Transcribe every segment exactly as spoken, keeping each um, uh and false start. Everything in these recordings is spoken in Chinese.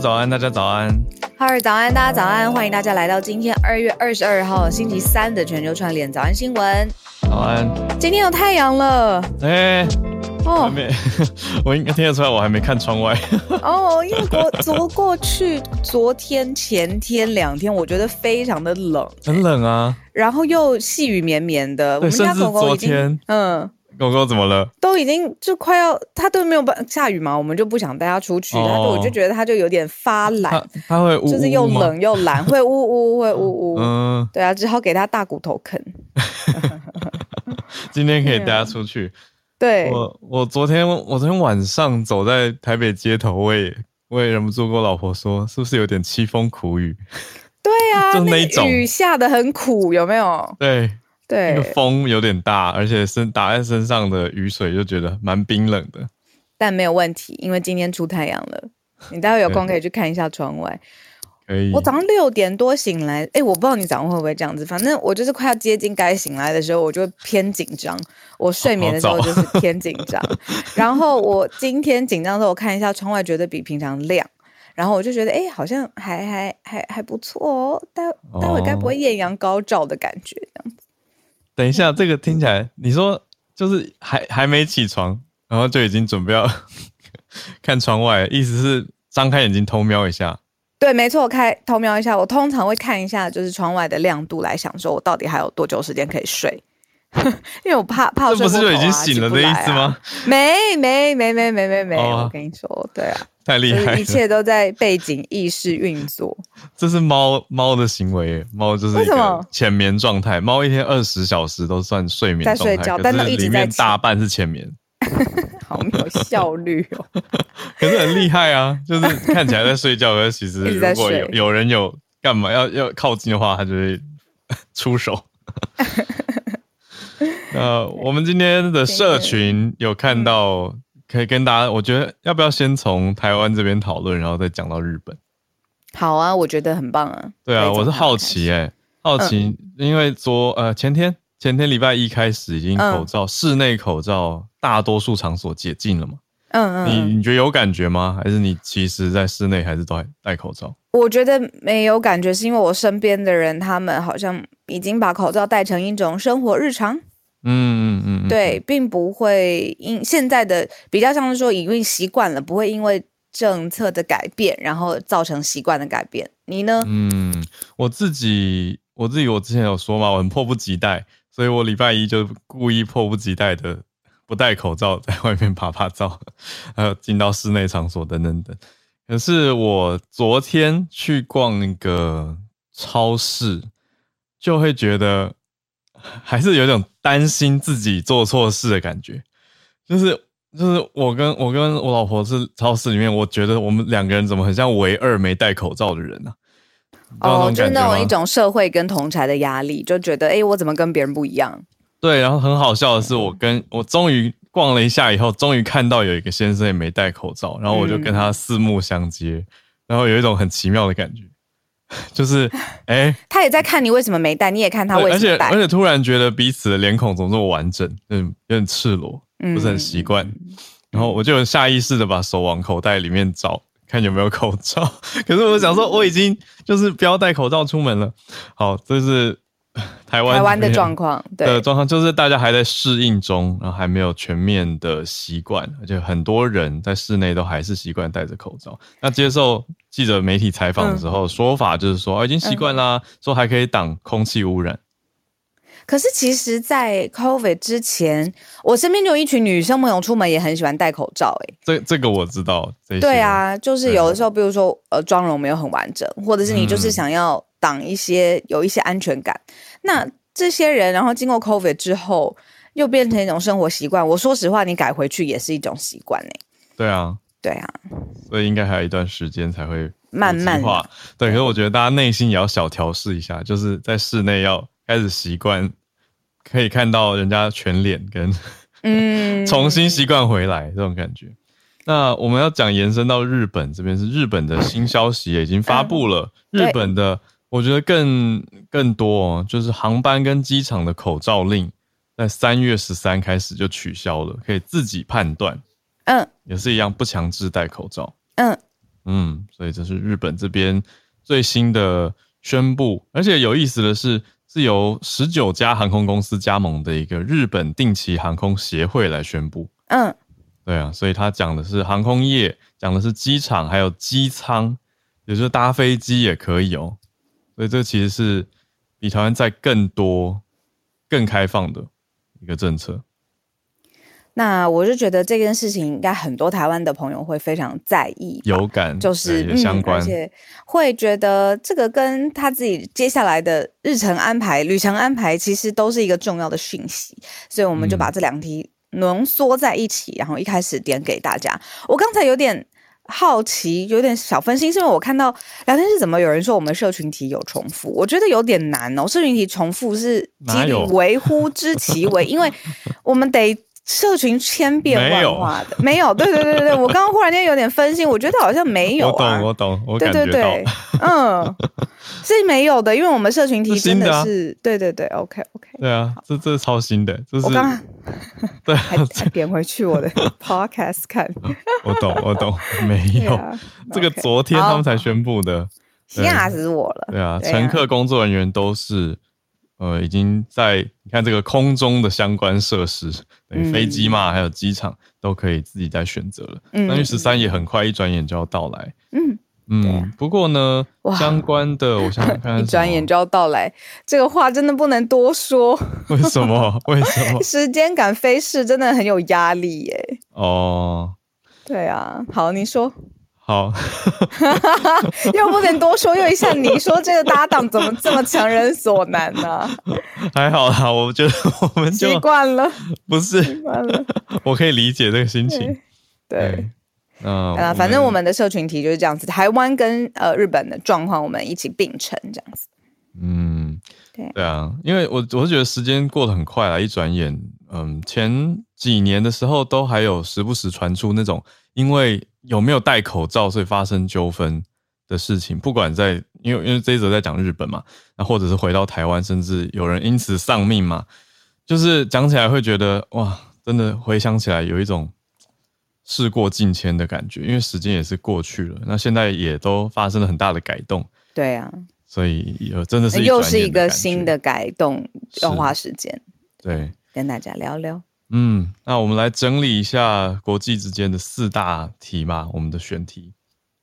早安，大家早安。哈尔早安，大家早安，欢迎大家来到今天二月二十二号星期三的全球串联早安新闻。早安，今天有太阳了。哎、欸，哦，还没，我应该听得出来，我还没看窗外。哦，因为过昨过去昨天前天两天，我觉得非常的冷，很冷啊，然后又细雨绵绵的。我们家狗狗已经，甚至昨天，嗯。狗狗怎么了？都已经就快要，它都没有办下雨嘛，我们就不想带它出去，然后、哦、我就觉得它就有点发懒，它会呜呜，就是又冷又懒，会呜呜会呜呜，嗯，对啊，只好给它大骨头啃。今天可以带它出去。对，我我昨天我昨天晚上走在台北街头，我也我也忍不住跟我老婆说，是不是有点凄风苦雨？对啊，就那种那雨下得很苦，有没有？对。对，那个风有点大，而且身打在身上的雨水就觉得蛮冰冷的，但没有问题，因为今天出太阳了。你待会有空可以去看一下窗外。可以。我早上六点多醒来，哎、欸，我不知道你早上会不会这样子，反正我就是快要接近该醒来的时候，我就会偏紧张。我睡眠的时候就是偏紧张，然后我今天紧张的时候，我看一下窗外，觉得比平常亮。然后我就觉得，哎、欸，好像还还还还不错哦，待待会该不会艳阳高照的感觉这样子。等一下，这个听起来，你说就是还还没起床，然后就已经准备要看窗外，意思是张开眼睛偷瞄一下。对，没错，开偷瞄一下。我通常会看一下就是窗外的亮度，来想说我到底还有多久时间可以睡，因为我怕怕我睡不着啊。这不是就已经醒了的意思吗？没没没没没没没，哦、我跟你说，对啊，太厉害了，就是、一切都在背景意识运作。这是猫猫的行为，猫就是一个浅眠状态。猫一天二十小时都算睡眠状态，在睡觉，但都一直在起，可是里面大半是浅眠。好没有效率哦！可是很厉害啊，就是看起来在睡觉，可是其实如果 有, 有人有干嘛要要靠近的话，他就会出手。呃，我们今天的社群有看到，可以跟大家，我觉得要不要先从台湾这边讨论，然后再讲到日本？好啊，我觉得很棒啊。对啊，我是好奇哎、欸，好奇，嗯、因为昨呃前天前天礼拜一开始，已经口罩、嗯、室内口罩大多数场所解禁了嘛。嗯嗯，你你觉得有感觉吗？还是你其实在室内还是都戴口罩？我觉得没有感觉，是因为我身边的人他们好像已经把口罩戴成一种生活日常。嗯嗯嗯，对，并不会因现在的比较像是说已经习惯了，不会因为政策的改变然后造成习惯的改变。你呢？嗯，我自己我自己我之前有说嘛，我很迫不及待，所以我礼拜一就故意迫不及待的不戴口罩在外面爬爬照，还有进到室内场所等等等。可是我昨天去逛那个超市，就会觉得还是有点担心自己做错事的感觉，就是就是我跟我跟我老婆是超市里面，我觉得我们两个人怎么很像唯二没戴口罩的人啊？哦，就是那种一种社会跟同侪的压力，就觉得哎、欸，我怎么跟别人不一样？对，然后很好笑的是，我跟我终于逛了一下以后，终于看到有一个先生也没戴口罩，然后我就跟他四目相接，嗯、然后有一种很奇妙的感觉，就是哎、欸，他也在看你为什么没戴，你也看他为什么戴，而且而且突然觉得彼此的脸孔怎么这么完整，有点有点赤裸，不是很习惯、嗯。然后我就有下意识的把手往口袋里面找，看有没有口罩。可是我想说，我已经就是不要戴口罩出门了。好，这是台湾台湾的状况，对的状况就是大家还在适应中，然后还没有全面的习惯，而且很多人在室内都还是习惯戴着口罩。那接受记者媒体采访的时候，嗯、说法就是说、哦、已经习惯啦，嗯、说还可以挡空气污染。可是其实在 COVID 之前，我身边就有一群女生朋友出门也很喜欢戴口罩、欸、这, 这个我知道，这对啊，就是有的时候比如说呃妆容没有很完整，或者是你就是想要挡一些、嗯、有一些安全感，那这些人然后经过 COVID 之后又变成一种生活习惯，我说实话你改回去也是一种习惯、欸、对啊对啊，所以应该还有一段时间才会慢慢化。对，可是我觉得大家内心也要小调试一下，就是在室内要开始习惯可以看到人家全脸跟嗯重新习惯回来这种感觉。那我们要讲延伸到日本这边，是日本的新消息也已经发布了、嗯、日本的我觉得更更多、哦、就是航班跟机场的口罩令在三月十三开始就取消了，可以自己判断，嗯，也是一样不强制戴口罩，嗯嗯，所以这是日本这边最新的宣布。而且有意思的是，是由十九家航空公司加盟的一个日本定期航空协会来宣布。嗯，对啊，所以他讲的是航空业，讲的是机场还有机舱，也就是搭飞机也可以哦。所以这其实是比台湾在更多更开放的一个政策。那我就觉得这件事情应该很多台湾的朋友会非常在意，有感，就是也相关、嗯，而且会觉得这个跟他自己接下来的日程安排、旅程安排其实都是一个重要的讯息，所以我们就把这两题浓缩在一起、嗯，然后一开始点给大家。我刚才有点好奇，有点小分心，是因为我看到聊天室怎么有人说我们社群题有重复，我觉得有点难哦。社群题重复是几率微乎之其微，因为我们得。社群千变万化的，没有，对对对对，我刚刚忽然间有点分心，我觉得好像没有啊，我懂我懂，我感觉到，对对对，嗯，是没有的，因为我们社群题真的是，是的啊、对对对 ，OK OK， 对啊，这这是超新的，这是我刚刚对、啊，还还点回去我的 podcast 看，我懂我懂，没有、啊 okay ，这个昨天他们才宣布的，吓死我了，对啊，乘客工作人员都是。呃，已经在你看这个空中的相关设施，等于飞机嘛，嗯、还有机场都可以自己在选择了。三月十三也很快，一转眼就要到来。嗯嗯、啊，不过呢，相关的我想想看，一转眼就要到来，这个话真的不能多说。为什么？为什么？时间感飞逝真的很有压力耶、欸。哦，对啊，好，你说。好又不能多说，又一下你说这个搭档怎么这么强人所难呢、啊？还好啦，我觉得我们就习惯了，不是习惯了，我可以理解这个心情。对，對對啊，反正我们的社群题就是这样子，台湾跟、呃、日本的状况我们一起并成这样子。嗯，对，对啊，因为我我觉得时间过得很快啦，一转眼，嗯，前几年的时候都还有时不时传出那种因为。有没有戴口罩所以发生纠纷的事情，不管在因为因为这一则在讲日本嘛，那或者是回到台湾，甚至有人因此丧命嘛，就是讲起来会觉得哇，真的回想起来有一种事过境迁的感觉，因为时间也是过去了，那现在也都发生了很大的改动。对啊，所以真的是一又是一个新的改动，要花时间。对，跟大家聊聊。嗯，那我们来整理一下国际之间的四大题嘛，我们的选题。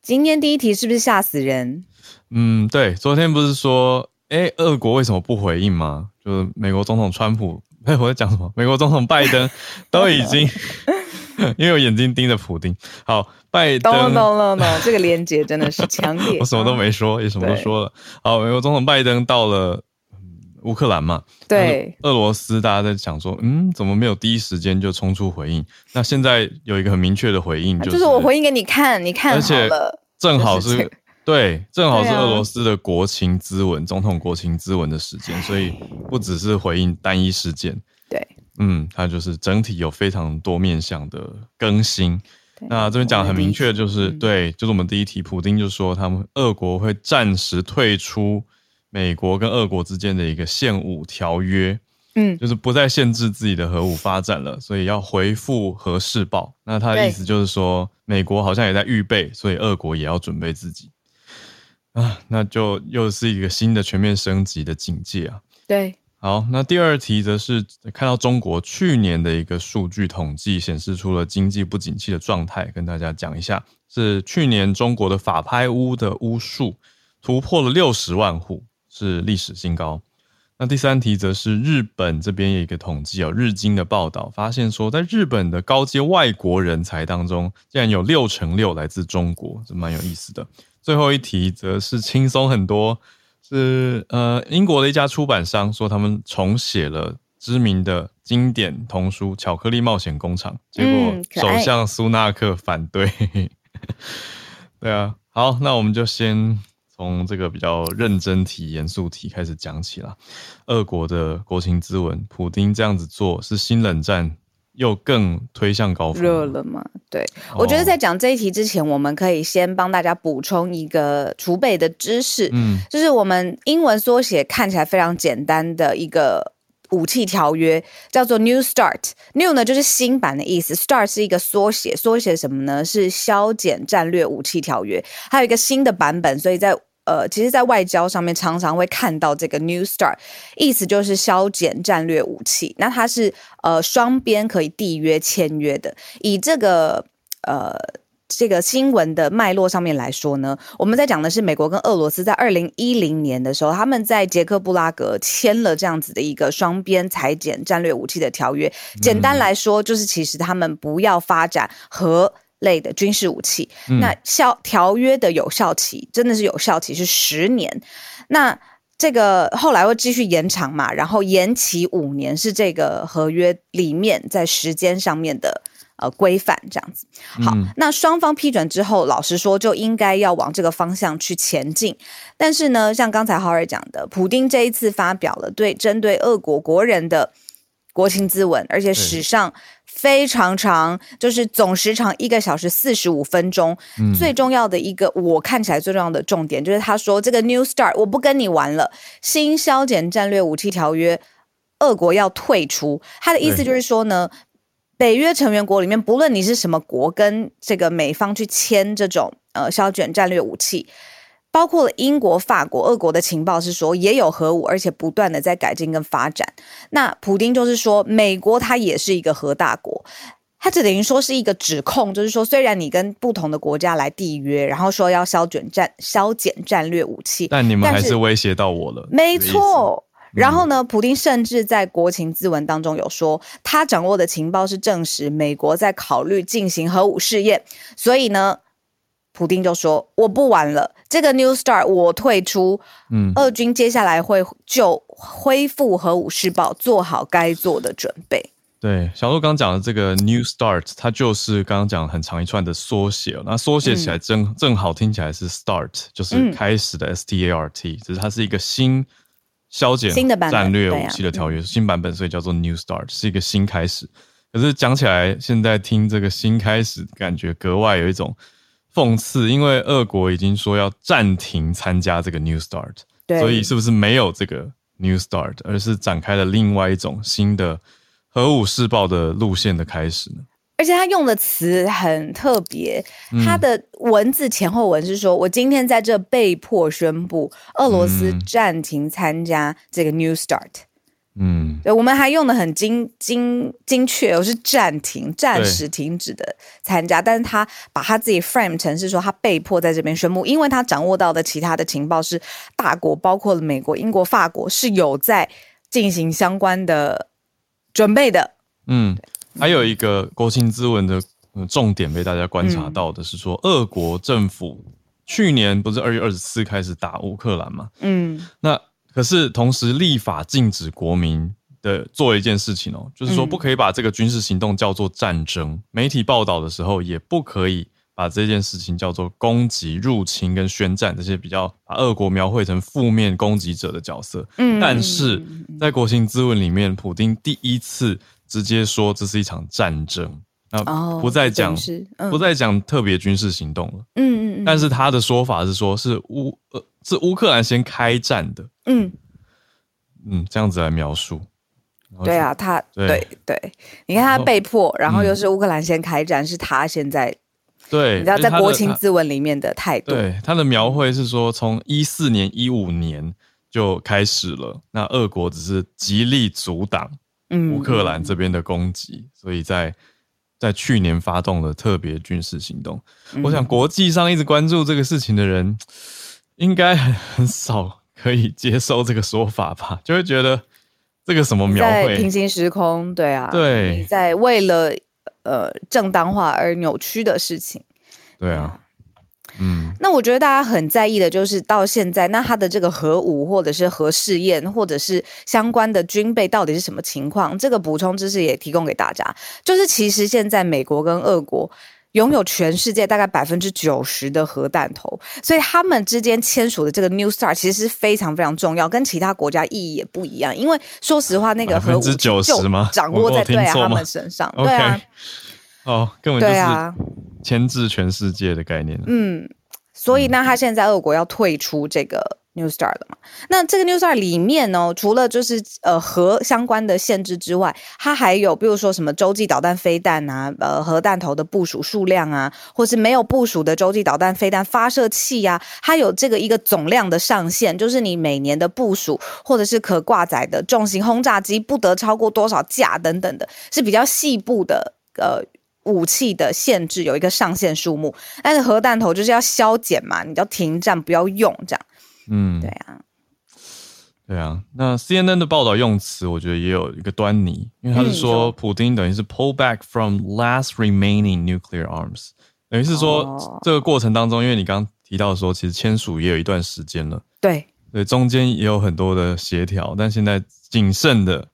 今天第一题是不是吓死人？嗯，对，昨天不是说，哎，俄国为什么不回应吗？就是美国总统川普，哎，我在讲什么？美国总统拜登都已经，因为我眼睛盯着普丁。好，拜登，懂懂懂懂，这个连结真的是强烈。我什么都没说，也什么都说了。好，美国总统拜登到了。乌克兰嘛，对俄罗斯，大家在想说，嗯，怎么没有第一时间就冲出回应？那现在有一个很明确的回应、就是，就是我回应给你看，你看好了，正好是、就是這個、对，正好是俄罗斯的国情咨文、啊，总统国情咨文的时间，所以不只是回应单一事件，对，嗯，它就是整体有非常多面向的更新。那这边讲很明确，就是对，就是我们第一题，普丁就说他们俄国会暂时退出。美国跟俄国之间的一个限武条约，嗯，就是不再限制自己的核武发展了，所以要回复核试爆。那他的意思就是说，美国好像也在预备，所以俄国也要准备自己啊，那就又是一个新的全面升级的警戒啊。对。好，那第二题则是看到中国去年的一个数据统计显示出了经济不景气的状态，跟大家讲一下，是去年中国的法拍屋的屋数突破了六十万户，是历史新高。那第三题则是日本这边有一个统计，有日经的报道发现说，在日本的高阶外国人才当中竟然有六成六来自中国，这蛮有意思的。最后一题则是轻松很多，是呃，英国的一家出版商说他们重写了知名的经典童书《巧克力冒险工厂》，结果首相苏纳克反对。嗯、对啊，好，那我们就先从这个比较认真题、严肃题开始讲起啦。俄国的国情咨文，普丁这样子做是新冷战又更推向高峰，热了嘛？对、哦，我觉得在讲这一题之前，我们可以先帮大家补充一个储备的知识，嗯，就是我们英文缩写看起来非常简单的一个武器条约，叫做 New START。New 呢就是新版的意思 ，START 是一个缩写，缩写什么呢？是削减战略武器条约，还有一个新的版本，所以在。呃，其实在外交上面常常会看到这个 New START， 意思就是削减战略武器。那它是呃双边可以缔约签约的。以这个呃这个新闻的脉络上面来说呢，我们在讲的是美国跟俄罗斯在二零一零年的时候，他们在捷克布拉格签了这样子的一个双边裁减战略武器的条约。简单来说，就是其实他们不要发展核类的军事武器，那效条约的有效期真的是有效期是十年，那这个后来会继续延长嘛，然后延期五年是这个合约里面在时间上面的呃规范这样子。好，那双方批准之后，老实说就应该要往这个方向去前进。但是呢，像刚才浩尔讲的，普丁这一次发表了对针对俄国国人的国情咨文，而且史上非常长，就是总时长一个小时四十五分钟、嗯。最重要的一个，我看起来最重要的重点就是他说这个 New START 我不跟你玩了，新削减战略武器条约，俄国要退出。他的意思就是说呢，北约成员国里面，不论你是什么国，跟这个美方去签这种呃削减战略武器。包括了英国、法国、俄国的情报是说也有核武，而且不断的在改进跟发展。那普丁就是说，美国它也是一个核大国，它只等于说是一个指控，就是说虽然你跟不同的国家来缔约，然后说要削减战削减战略武器，但你们还是威胁到我了。没错。然后呢，普丁甚至在国情咨文当中有说，他掌握的情报是证实美国在考虑进行核武试验，所以呢。普丁就说：“我不玩了，这个 New START 我退出。嗯，俄军接下来会就恢复核武试爆，做好该做的准备。”对，小鹿刚讲的这个 New START， 它就是刚刚讲很长一串的缩写，那缩写起来正、嗯、正好听起来是 START， 就是开始的 S T A R T，、嗯、只是它是一个新削减战略武器的条约，新 版,、啊、新版本，所以叫做 New START， 是一个新开始。可是讲起来，现在听这个新开始，感觉格外有一种。讽刺，因为俄国已经说要暂停参加这个 New START， 所以是不是没有这个 New START， 而是展开了另外一种新的核武试爆的路线的开始呢？而且他用的词很特别，他的文字前后文是说、嗯、我今天在这被迫宣布俄罗斯暂停参加这个 New START。嗯，对，我们还用的很精精精确，我是暂停、暂时停止的参加，但是他把他自己 frame 成是说他被迫在这边宣布，因为他掌握到的其他的情报是大国，包括了美国、英国、法国是有在进行相关的准备的。嗯，还有一个国情咨文的、呃、重点被大家观察到的是说，嗯、俄国政府去年不是二月二十四开始打乌克兰嘛？嗯，那。可是同时立法禁止国民的做一件事情哦，就是说不可以把这个军事行动叫做战争、嗯、媒体报道的时候也不可以把这件事情叫做攻击、入侵跟宣战，这些比较把俄国描绘成负面攻击者的角色、嗯、但是在国情咨文里面，普丁第一次直接说这是一场战争，那不再讲、哦嗯、不再讲特别军事行动了。嗯嗯嗯。但是他的说法是说是乌、呃、是乌克兰先开战的。嗯嗯，这样子来描述。对啊，他对对，你看他被迫，然后又是乌克兰先开战，嗯、是他现在对，你知道在国情咨文里面的态度，对他的描绘是说，从一四年、一五年就开始了，那俄国只是极力阻挡乌克兰这边的攻击，嗯、所以在在去年发动了特别军事行动。嗯、我想国际上一直关注这个事情的人，应该很少可以接受这个说法吧，就会觉得。这个什么描绘？在平行时空，对啊，对，你在为了呃正当化而扭曲的事情，对啊，嗯。那我觉得大家很在意的就是到现在，那他的这个核武或者是核试验，或者是相关的军备到底是什么情况？这个补充知识也提供给大家，就是其实现在美国跟俄国拥有全世界大概 百分之九十 的核弹头，所以他们之间签署的这个 New START 其实是非常非常重要，跟其他国家意义也不一样，因为说实话那个核武器就掌握在对、啊、他们身上， okay. 对啊，哦，根本就是牵制全世界的概念、啊、嗯，所以那他现在俄国要退出这个 New START 了嘛？那这个 New START 里面呢、哦，除了就是呃核相关的限制之外，它还有比如说什么洲际导弹、飞弹啊，呃核弹头的部署数量啊，或是没有部署的洲际导弹、飞弹发射器啊，它有这个一个总量的上限，就是你每年的部署或者是可挂载的重型轰炸机不得超过多少架等等的，是比较细部的呃。武器的限制有一个上限数目，但是核弹头就是要削减嘛，你要停战不要用这样。嗯，对啊，对啊。那 C N N 的报道用词，我觉得也有一个端倪，因为他是说，普丁等于是 pull back from last remaining nuclear arms， 等于是说这个过程当中，因为你刚刚提到说，其实签署也有一段时间了，对，对，中间也有很多的协调，但现在谨慎的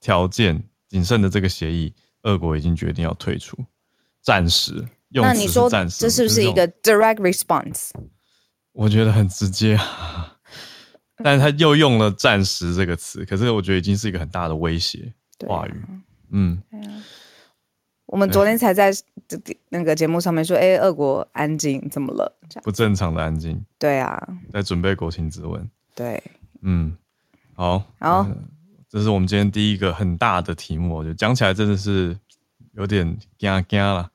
条件，谨慎的这个协议。俄国已经决定要退出，暂时。用词是暂时。那你说这是不是一个 direct response？ 我觉得很直接啊，但是他又用了"暂时"这个词，可是我觉得已经是一个很大的威胁话语。嗯，我们昨天才在那个节目上面说，哎，俄国安静怎么了？不正常的安静。对啊，在准备国情咨文。对，嗯，好，好。这是我们今天第一个很大的题目，我觉得讲起来真的是有点怕怕啦。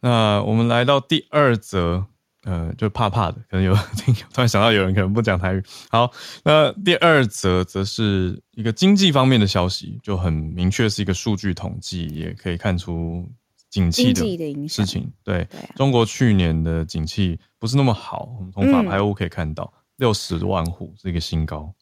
那我们来到第二则，呃，就怕怕的，可能有突然想到有人可能不讲台语。好，那第二则则是一个经济方面的消息，就很明确是一个数据统计，也可以看出景气的事情。对，对啊，中国去年的景气不是那么好，我们从法拍屋可以看到，六十万户是一个新高。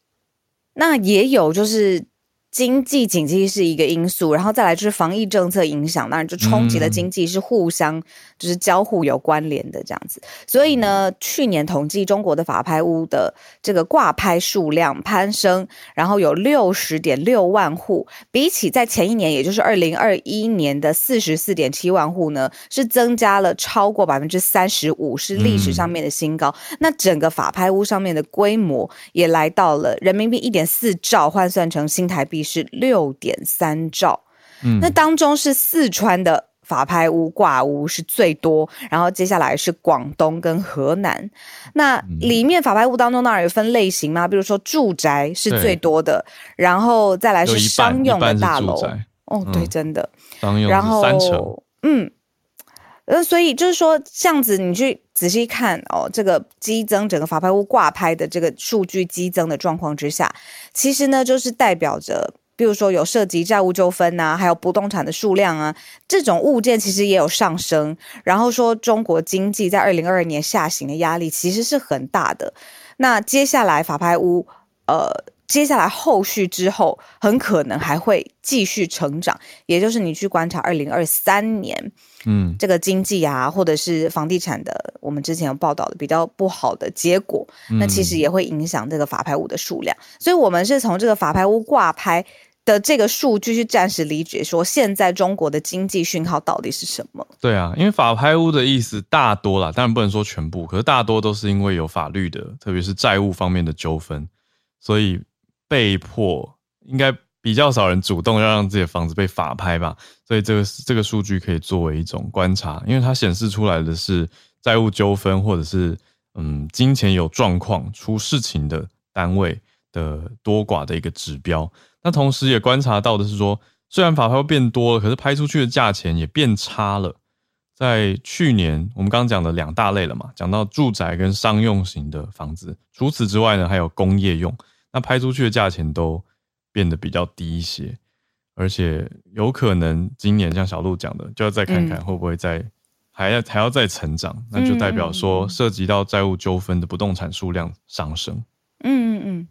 那也有就是。经济景气是一个因素，然后再来就是防疫政策影响，当然就冲击了经济，是互相就是交互有关联的这样子。所以呢，去年统计中国的法拍屋的这个挂拍数量攀升，然后有 六十点六万户，比起在前一年也就是二零二一年的 四十四点七万户呢，是增加了超过 百分之三十五， 是历史上面的新高。嗯、那整个法拍屋上面的规模也来到了人民币 一点四兆，换算成新台币是 六点三兆、嗯、那当中是四川的法拍屋挂屋是最多，然后接下来是广东跟河南。那里面法拍屋当中当然有分类型嘛，比如说住宅是最多的，然后再来是商用的大楼，哦，对，真的、嗯、商用是三成，嗯，所以就是说这样子你去仔细看哦，这个激增整个法拍屋挂拍的这个数据激增的状况之下，其实呢就是代表着比如说有涉及债务纠纷啊，还有不动产的数量啊，这种物件其实也有上升，然后说中国经济在二零二二年下行的压力其实是很大的。那接下来法拍屋呃接下来后续之后很可能还会继续成长，也就是你去观察二零二三年嗯，这个经济啊或者是房地产的我们之前有报道的比较不好的结果，那其实也会影响这个法拍屋的数量、嗯、所以我们是从这个法拍屋挂拍的这个数据去暂时理解说现在中国的经济讯号到底是什么。对啊，因为法拍屋的意思大多啦，当然不能说全部，可是大多都是因为有法律的特别是债务方面的纠纷，所以被迫应该比较少人主动要让自己的房子被法拍吧，所以这个这个数据可以作为一种观察，因为它显示出来的是债务纠纷或者是嗯金钱有状况出事情的单位的多寡的一个指标。那同时也观察到的是说，虽然法拍会变多了，可是拍出去的价钱也变差了。在去年我们刚刚讲的两大类了嘛，讲到住宅跟商用型的房子，除此之外呢还有工业用，那拍出去的价钱都变得比较低一些，而且有可能今年像小鹿讲的就要再看看会不会再、嗯、还要还要再成长，那就代表说涉及到债务纠纷的不动产数量上升。嗯嗯嗯，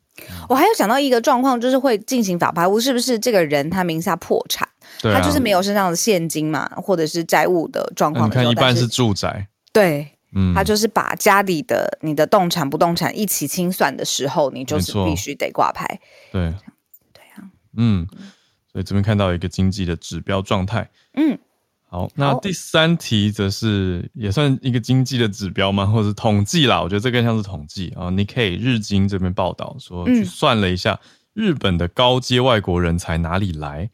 我还有想到一个状况，就是会进行法拍屋，是不是这个人他名下破产、啊、他就是没有身上的现金嘛，或者是债务的状况的时候，你看一半是住宅，对、嗯、他就是把家里的你的动产不动产一起清算的时候，你就是必须得挂牌。对对啊，嗯，所以这边看到一个经济的指标状态。嗯，好，那第三题则是也算一个经济的指标吗，或者是统计啦，我觉得这更像是统计啊。你可以日经这边报道说去算了一下日本的高阶外国人才哪里来，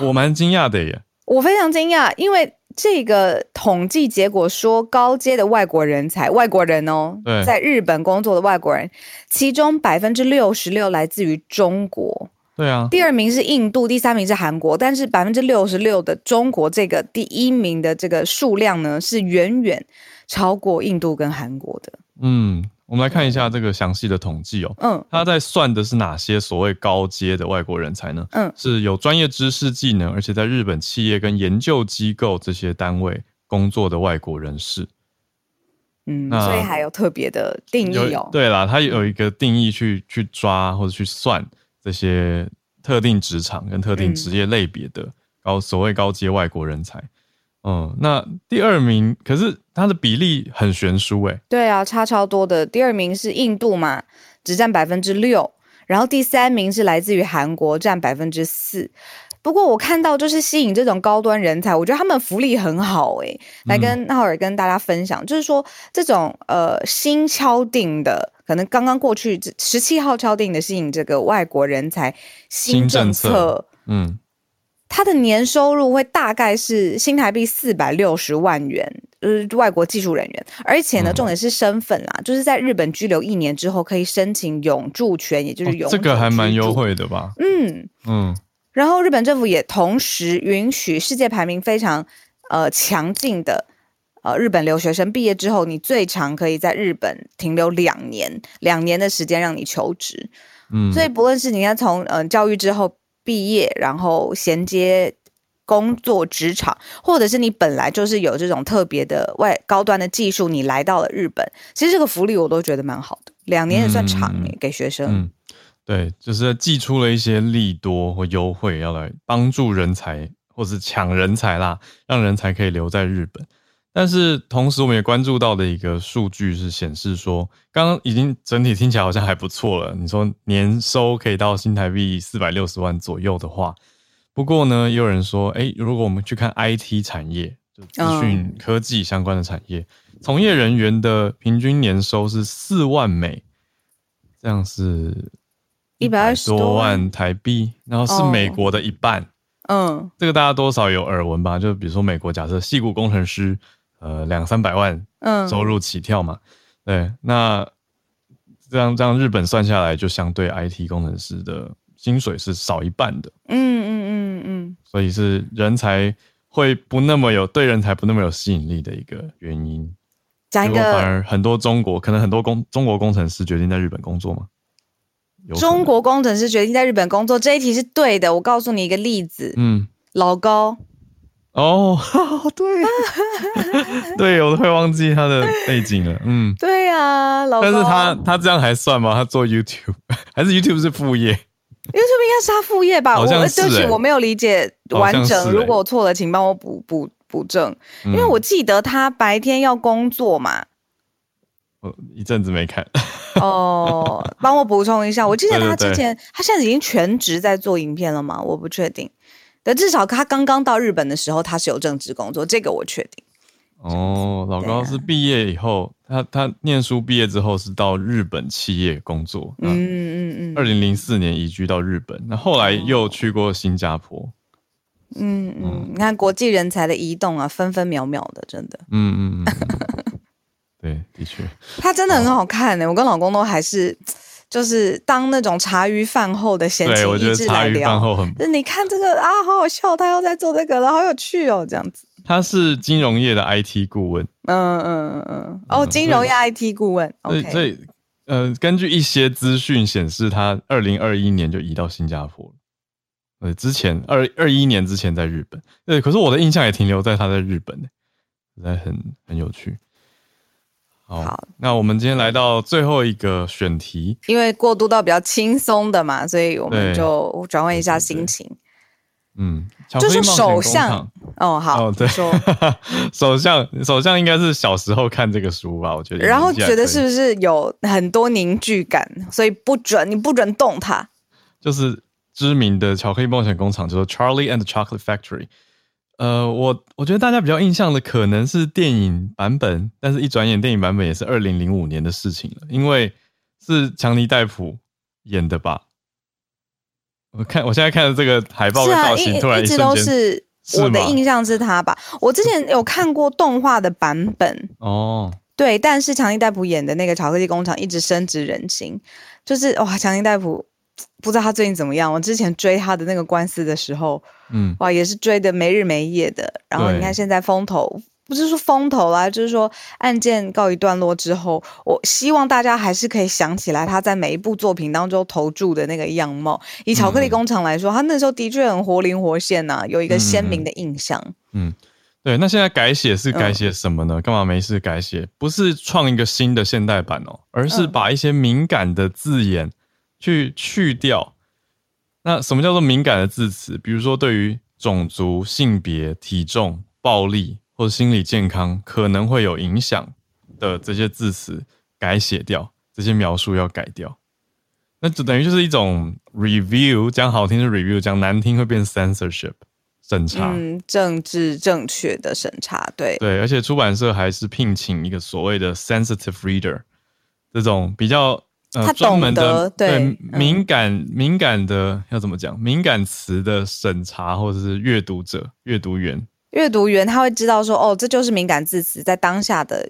我蛮惊讶的耶。我非常惊讶，因为这个统计结果说高阶的外国人才，外国人哦，在日本工作的外国人，其中 百分之六十六 来自于中国。对啊，第二名是印度，第三名是韩国，但是 百分之六十六 的中国这个第一名的这个数量呢，是远远超过印度跟韩国的。嗯，我们来看一下这个详细的统计哦。嗯，他在算的是哪些所谓高阶的外国人才呢？嗯，是有专业知识技能，而且在日本企业跟研究机构这些单位工作的外国人士。嗯，所以还有特别的定义哦。对啦，他有一个定义去去抓或者去算这些特定职场跟特定职业类别的高、嗯、所谓高阶外国人才。嗯，那第二名可是它的比例很悬殊耶、欸、对啊，差超多的。第二名是印度嘛，只占 百分之六， 然后第三名是来自于韩国，占 百分之四。 不过我看到就是吸引这种高端人才，我觉得他们福利很好耶、欸、来跟浩尔跟大家分享、嗯、就是说这种呃新敲定的，可能刚刚过去十七号敲定的吸引这个外国人才新政 策, 新政策嗯，他的年收入会大概是新台币四百六十万元、呃、外国技术人员，而且呢重点是身份啦、嗯、就是在日本居留一年之后可以申请永住权，也就是永住、哦、这个还蛮优惠的吧。嗯嗯，然后日本政府也同时允许世界排名非常呃强劲的呃，日本留学生毕业之后，你最长可以在日本停留两年，两年的时间让你求职。嗯，所以不论是你要从呃教育之后毕业，然后衔接工作职场，或者是你本来就是有这种特别的外高端的技术，你来到了日本，其实这个福利我都觉得蛮好的，两年也算长、欸嗯、给学生。嗯，对，就是寄出了一些利多或优惠，要来帮助人才或是抢人才啦，让人才可以留在日本。但是同时我们也关注到的一个数据是显示说，刚刚已经整体听起来好像还不错了，你说年收可以到新台币四百六十万左右的话，不过呢也有人说诶，如果我们去看 I T 产业，就资讯科技相关的产业、嗯、从业人员的平均年收是四万美，这样是一百多万台币，然后是美国的一半。嗯，这个大家多少有耳闻吧，就比如说美国假设矽谷工程师呃，两三百万收入起跳嘛、嗯、对，那这样这样日本算下来，就相对 I T 工程师的薪水是少一半的。嗯嗯嗯嗯，所以是人才会不那么有对人才不那么有吸引力的一个原因。讲一个，反而很多中国可能很多工中国工程师决定在日本工作嘛。中国工程师决定在日本工作，这一题是对的。我告诉你一个例子，嗯，老高。哦、oh, 对对，我都会忘记他的背景了。嗯，对啊，老高。但是他他这样还算吗？他做 YouTube 还是 YouTube 是副业 ？YouTube 应该是他副业吧？好像是欸、我对不起，我没有理解完整，欸、如果我错了，请帮我补补补正。因为我记得他白天要工作嘛。我一阵子没看哦，帮我补充一下，我记得他之前，对对对，他现在已经全职在做影片了吗？我不确定。但至少他刚刚到日本的时候，他是有正职工作，这个我确定。哦，老高是毕业以后，他他念书毕业之后是到日本企业工作，嗯嗯嗯，二零零四年移居到日本，那后来又去过新加坡。嗯嗯，你看国际人才的移动啊，分分秒秒的，真的。嗯嗯嗯，对，的确。他真的很好看欸，我跟老公都还是。就是当那种茶余饭后的闲情逸致来聊，就是你看这个啊，好好笑，他又在做这个了，好有趣哦，这样子。他是金融业的 I T 顾问，嗯嗯嗯，哦，金融业 I T 顾问，所以、okay、所以呃，根据一些资讯显示，他二零二一年就移到新加坡了。呃，之前二二一年之前在日本，对，可是我的印象也停留在他在日本、欸，实在很很有趣。好, 好，那我们今天来到最后一个选题，因为过渡到比较轻松的嘛，所以我们就转换一下心情。嗯，就是首相哦，好，哦、对，说首相，首相应该是小时候看这个书吧，我觉得，然后觉得是不是有很多凝聚感，所以不准你不准动它。就是知名的巧克力梦想工厂，就是 Charlie and the Chocolate Factory。呃，我我觉得大家比较印象的可能是电影版本，但是一转眼电影版本也是二零零五年的事情了，因为是强尼戴普演的吧？我看我现在看的这个海报的造型，啊、突然一瞬间，一直都是，是我的印象是他吧？我之前有看过动画的版本哦，对，但是强尼戴普演的那个巧克力工厂一直深植人心，就是哇，强尼戴普。不知道他最近怎么样，我之前追他的那个官司的时候、嗯、哇也是追的没日没夜的，然后你看现在风头不是说风头啦，就是说案件告一段落之后，我希望大家还是可以想起来他在每一部作品当中投注的那个样貌，以巧克力工厂来说、嗯、他那时候的确很活灵活现啊，有一个鲜明的印象。 嗯, 嗯，对，那现在改写是改写什么呢、嗯、干嘛没事改写，不是创一个新的现代版哦，而是把一些敏感的字眼去去掉。那什么叫做敏感的字词？比如说对于种族、性别、体重、暴力或者心理健康可能会有影响的这些字词改写掉，这些描述要改掉。那就等于就是一种 review， 讲好听是 review， 讲难听会变 censorship 审查。嗯，政治正确的审查，对。对，而且出版社还是聘请一个所谓的 sensitive reader， 这种比较。呃、他懂得的 对, 对、嗯、敏感敏感的要怎么讲？敏感词的审查或者是阅读者、阅读员、阅读员，他会知道说，哦，这就是敏感字词，在当下的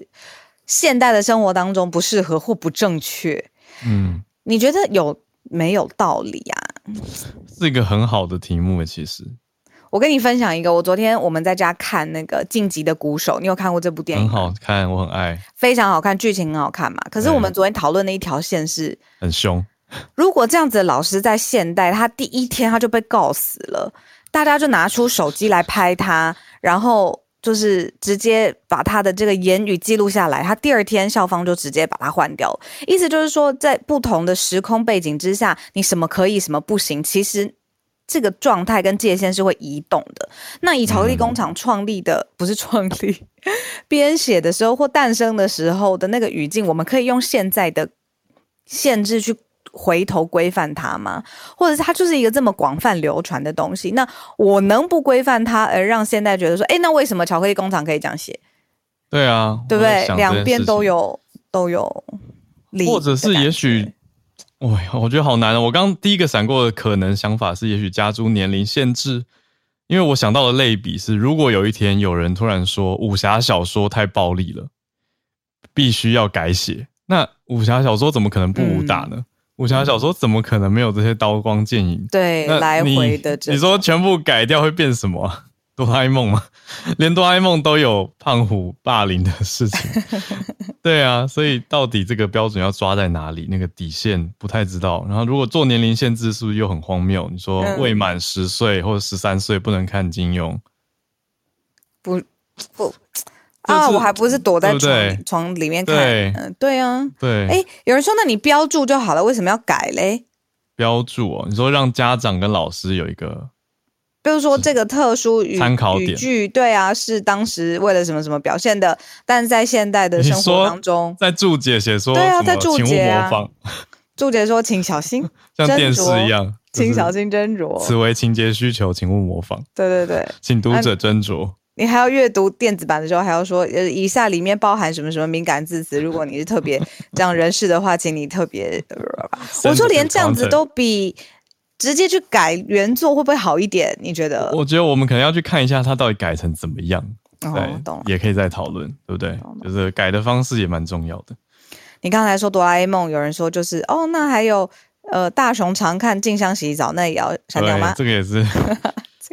现代的生活当中不适合或不正确。嗯，你觉得有没有道理啊？是一个很好的题目，其实。我跟你分享一个，我昨天我们在家看那个《晋级的鼓手》，你有看过这部电影吗？很好看，我很爱，非常好看，剧情很好看嘛。可是我们昨天讨论的一条线是很凶。如果这样子的老师在现代，他第一天他就被告死了，大家就拿出手机来拍他，然后就是直接把他的这个言语记录下来，他第二天校方就直接把他换掉了。意思就是说，在不同的时空背景之下，你什么可以，什么不行，其实。这个状态跟界限是会移动的。那以巧克力工厂创立的、嗯、不是创立编写的时候或诞生的时候的那个语境，我们可以用现在的限制去回头规范它吗？或者是它就是一个这么广泛流传的东西，那我能不规范它而让现代觉得说，哎，那为什么巧克力工厂可以这样写？对啊，对不对？两边都有都有理，或者是也许我觉得好难、哦、我刚刚第一个闪过的可能想法是，也许加诸年龄限制，因为我想到的类比是，如果有一天有人突然说武侠小说太暴力了，必须要改写，那武侠小说怎么可能不武打呢？嗯、武侠小说怎么可能没有这些刀光剑影？对，来回的这，你说全部改掉会变什么、啊？哆啦 A 梦吗？连哆啦 A 梦都有胖虎霸凌的事情。对啊，所以到底这个标准要抓在哪里？那个底线不太知道。然后如果做年龄限制，是不是又很荒谬？你说未满十岁或者十三岁不能看金庸，不不啊，我还不是躲在床 里, 对对床里面看？对、呃、对啊，对。哎，有人说，那你标注就好了，为什么要改嘞？标注哦，你说让家长跟老师有一个。比如说这个特殊语语句，对啊，是当时为了什么什么表现的，但是在现代的生活当中，在注解写说，对啊，在注解啊，请勿模仿，注解说请小心，像电视一样，请小心斟酌，此为情节需求，请勿模仿。对对对，请读者斟酌。你还要阅读电子版的时候，还要说以下里面包含什么什么敏感字词，如果你是特别这样人士的话，请你特别。我说连这样子都比。直接去改原作会不会好一点？你觉得？我觉得我们可能要去看一下它到底改成怎么样，哦、懂了，也可以再讨论，对不对？就是改的方式也蛮重要的。你刚才说哆啦 A 梦，有人说就是哦，那还有呃大熊常看静香洗澡，那也要删掉吗？这个也是。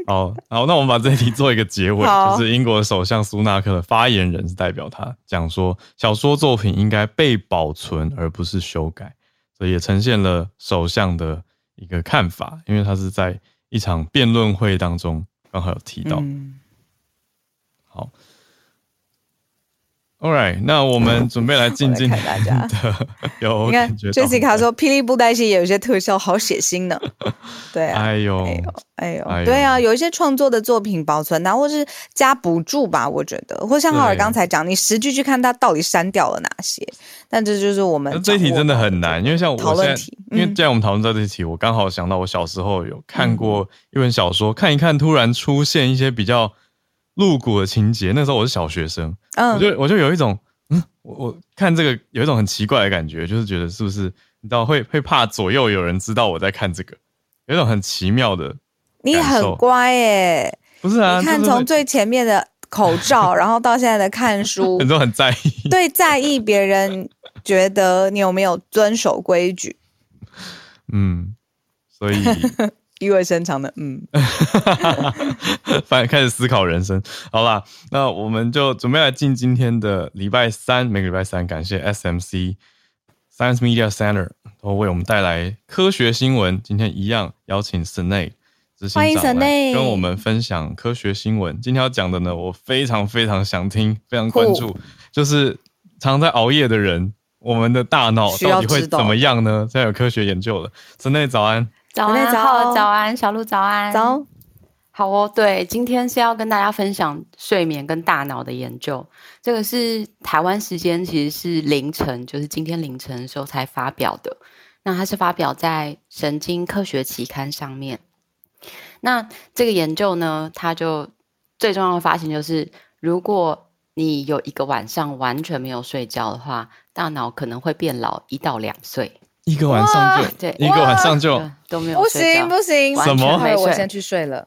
好好，那我们把这一题做一个结尾，就是英国首相苏纳克的发言人是代表他讲说，小说作品应该被保存而不是修改，所以也呈现了首相的一个看法，因为他是在一场辩论会当中刚好有提到。嗯、好 ，Alright， 那我们准备来进进大家的有感觉。Jessica 说，霹雳布袋戏也有些特效好血腥呢。对、啊，哎呦，哎呦，哎呦，哎呦对啊，有一些创作的作品保存啊，或是加补助吧，我觉得，或像浩尔刚才讲，你实际去看它到底删掉了哪些。但这就是我们这一题真的很难，因为像我讨论题，因为既然我们讨论到这一题，嗯、我刚好想到我小时候有看过一本小说，嗯、看一看突然出现一些比较露骨的情节，那时候我是小学生，嗯、我就我就有一种，嗯，我我看这个有一种很奇怪的感觉，就是觉得是不是你知道会会怕左右有人知道我在看这个，有一种很奇妙的感受。你很乖耶，不是啊？你看从最前面的口罩，然后到现在的看书，很多很在意，对，在意别人。觉得你有没有遵守规矩？嗯，所以意味深长的，嗯，反开始思考人生。好啦，那我们就准备来进今天的礼拜三，每个礼拜三，感谢 S M C Science Media Center 都为我们带来科学新闻。今天一样邀请 Snay 执行长来跟我们分享科学新闻。今天要讲的呢，我非常非常想听，非常关注，就是常在熬夜的人。我们的大脑到底会怎么样呢？现在有科学研究了。神内早安，早安，浩早安，小鹿早安，早，好哦。对，今天是要跟大家分享睡眠跟大脑的研究。这个是台湾时间其实是凌晨，就是今天凌晨的时候才发表的。那它是发表在《神经科学期刊》上面。那这个研究呢，它就最重要的发现就是，如果你有一个晚上完全没有睡觉的话，大脑可能会变老一到两岁。一个晚上就对，一个晚上就都没有睡觉，不行不行，什么？我先去睡了。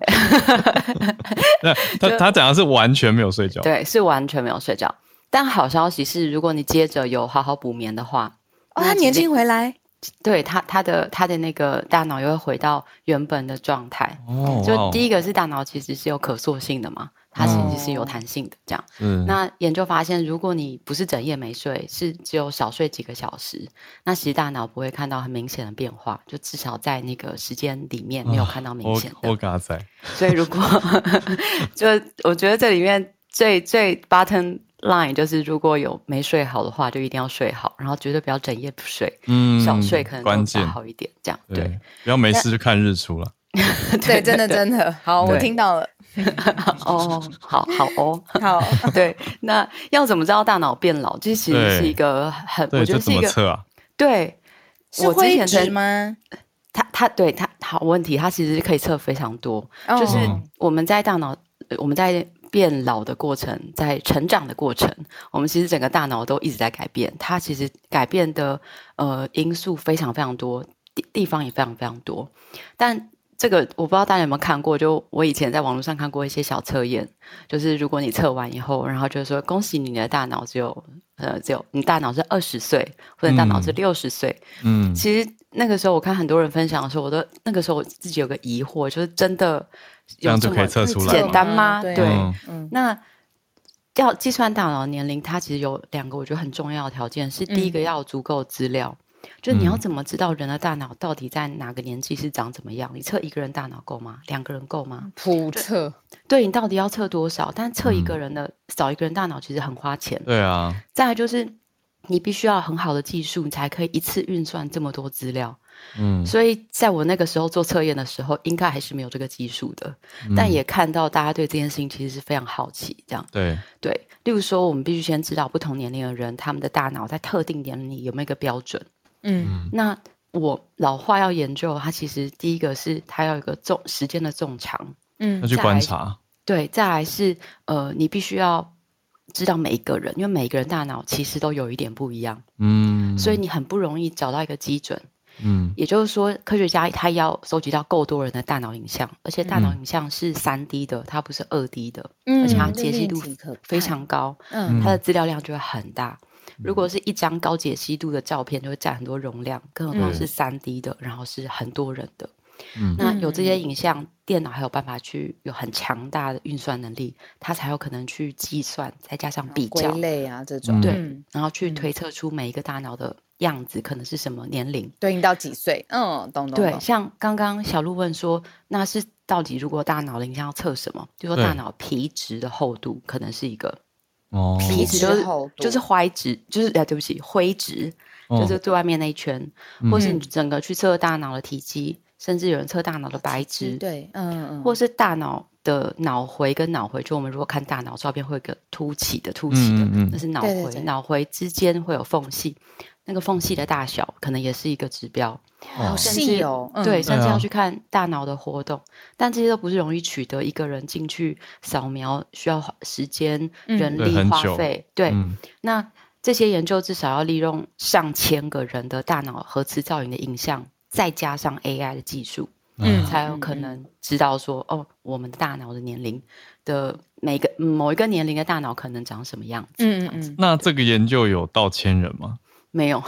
他他讲的是完全没有睡觉，对，是完全没有睡觉。但好消息是，如果你接着有好好补眠的话，哦，他年轻回来。对，他他的他的那个大脑又会回到原本的状态。哦，就第一个是大脑其实是有可塑性的嘛。它其实是有弹性的，这样。嗯，那研究发现，如果你不是整夜没睡，是只有少睡几个小时，那其实大脑不会看到很明显的变化，就至少在那个时间里面没有看到明显的。我嘎仔。所以如果就我觉得这里面最最 bottom line 就是，如果有没睡好的话，就一定要睡好，然后绝对不要整夜不睡，嗯，少睡可能就好一点，这样。对，对不要没事就看日出了。对，真的真的好，我听到了。哦，好好哦，好。对，那要怎么知道大脑变老？这其实是一个很，我觉得是一个。对，这怎么测啊？对，是灰质吗？它它对它好问题，它其实可以测非常多。Oh. 就是我们在大脑，我们在变老的过程，在成长的过程，我们其实整个大脑都一直在改变。它其实改变的呃因素非常非常多，地方也非常非常多，但。这个我不知道大家有没有看过，就我以前在网络上看过一些小测验，就是如果你测完以后，然后就是说恭喜你的大脑只有呃只有你大脑是二十岁，或者大脑是六十岁。嗯，其实那个时候我看很多人分享的时候，我都那个时候我自己有个疑惑，就是真的有这么简单吗？对，嗯、那要计算大脑年龄，它其实有两个我觉得很重要的条件，是第一个要有足够资料。嗯，就你要怎么知道人的大脑到底在哪个年纪是长怎么样？嗯、你测一个人大脑够吗？两个人够吗？普测，对，你到底要测多少？但测一个人的、嗯、少一个人大脑其实很花钱。对啊。再来就是你必须要很好的技术，你才可以一次运算这么多资料。嗯，所以在我那个时候做测验的时候，应该还是没有这个技术的，嗯、但也看到大家对这件事情其实是非常好奇，这样。对对，例如说，我们必须先知道不同年龄的人他们的大脑在特定年龄里有没有一个标准。嗯，那我老化要研究它，其实第一个是它要有一个纵时间的纵长，嗯，要去观察。对，再来是呃，你必须要知道每一个人，因为每一个人大脑其实都有一点不一样，嗯，所以你很不容易找到一个基准，嗯，也就是说，科学家他要收集到够多人的大脑影像，而且大脑影像是 三 D 的，它不是 二 D 的，嗯，而且它解析度非常高，嗯，它的资料量就会很大。嗯，如果是一张高解析度的照片就会占很多容量，更何况是 三 D 的、嗯、然后是很多人的、嗯、那有这些影像电脑还有办法去有很强大的运算能力，它才有可能去计算再加上比较归类啊这种，对、嗯、然后去推测出每一个大脑的样子可能是什么年龄对应到几岁。嗯，懂懂。对，像刚刚小鹿问说那是到底如果大脑的影像要测什么，就是说大脑皮质的厚度可能是一个、哦、皮质就是厚度就是灰质就是、啊、对不起灰质就是最外面那一圈、哦、或是你整个去测大脑的体积、嗯、甚至有人测大脑的白质、哦、对，嗯嗯，或是大脑的脑回跟脑回，就我们如果看大脑照片会有个凸起的凸起的、嗯嗯、那是脑回，对对对，脑回之间会有缝隙，那个缝隙的大小可能也是一个指标，好细哦，对、嗯、甚至要去看大脑的活动、嗯、但这些都不是容易取得，一个人进去扫描需要时间、嗯、人力花费，对、嗯、那这些研究至少要利用上千个人的大脑核磁造影的影像再加上 A I 的技术、嗯、才有可能知道说哦，我们的大脑的年龄的每个某一个年龄的大脑可能长什么样 子,、嗯、样子。那这个研究有到千人吗？没有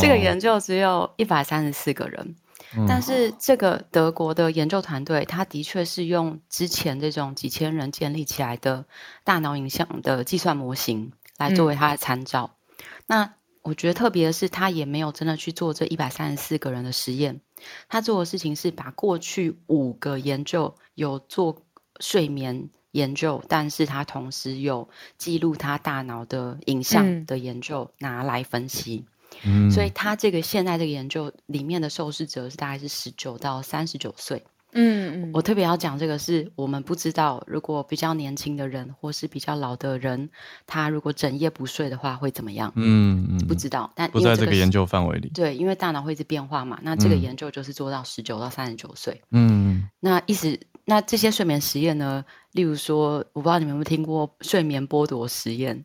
这个研究只有一百三十四个人、哦、但是这个德国的研究团队他的确是用之前这种几千人建立起来的大脑影像的计算模型来作为他的参照、嗯、那我觉得特别的是他也没有真的去做这一百三十四个人的实验，他做的事情是把过去五个研究有做睡眠研究，但是他同时有记录他大脑的影像的研究拿来分析、嗯、所以他这个现在这个研究里面的受试者是大概是十九到三十九岁。 嗯, 嗯，我特别要讲这个是我们不知道如果比较年轻的人或是比较老的人他如果整夜不睡的话会怎么样， 嗯, 嗯不知道，但、这个、不在这个研究范围里，对，因为大脑会一直变化嘛，那这个研究就是做到十九到三十九岁。 嗯, 嗯那意思那这些睡眠实验呢，例如说我不知道你们有没有听过睡眠剥夺实验，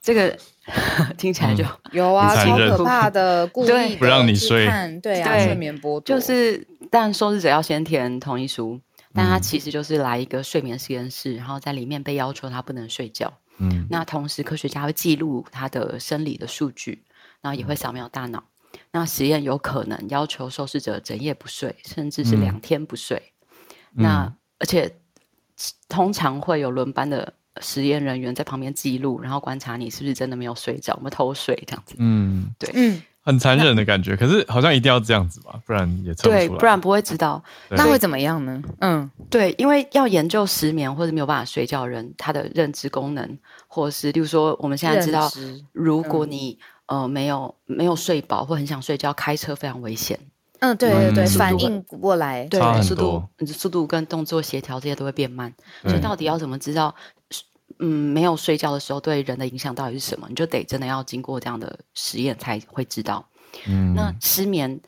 这个听起来就、嗯、有啊，超可怕的，故意的不让你睡，对啊，睡眠剥夺就是但受试者要先填同意书，但他其实就是来一个睡眠实验室、嗯、然后在里面被要求他不能睡觉、嗯、那同时科学家会记录他的生理的数据，然后也会扫描大脑、嗯、那实验有可能要求受试者整夜不睡甚至是两天不睡、嗯那而且通常会有轮班的实验人员在旁边记录，然后观察你是不是真的没有睡着，我们偷睡这样子。嗯，对，嗯，很残忍的感觉，可是好像一定要这样子吧，不然也测不出来，对，不然不会知道。那会怎么样呢？嗯，对，因为要研究失眠或者没有办法睡觉的人他的认知功能，或是例如说我们现在知道，如果你、嗯、呃没有没有睡饱或很想睡觉，开车非常危险。嗯，对对对，反应过来，对，速度速度跟动作协调这些都会变慢，所以到底要怎么知道嗯没有睡觉的时候对人的影响到底是什么，你就得真的要经过这样的实验才会知道。嗯，那失眠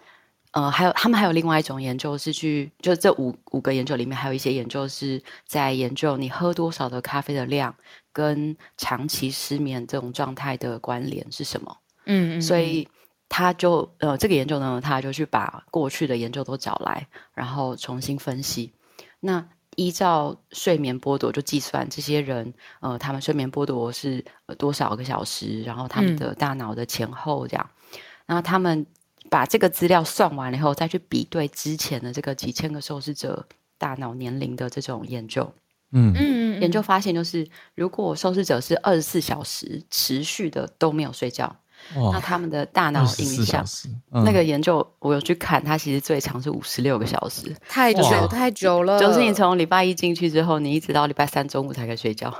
呃还有他们还有另外一种研究是去就这五五个研究里面还有一些研究是在研究你喝多少的咖啡的量跟长期失眠这种状态的关联是什么。嗯，所以他就呃，这个研究呢，他就去把过去的研究都找来，然后重新分析。那依照睡眠剥夺就计算这些人呃，他们睡眠剥夺是多少个小时，然后他们的大脑的前后这样。嗯、然后他们把这个资料算完了以后，再去比对之前的这个几千个受试者大脑年龄的这种研究。嗯嗯，研究发现就是，如果受试者是二十四小时持续的都没有睡觉。那他们的大脑影响、嗯、那个研究我有去看，它其实最长是五十六个小时，太久太久了，就是你从礼拜一进去之后你一直到礼拜三中午才可以睡觉，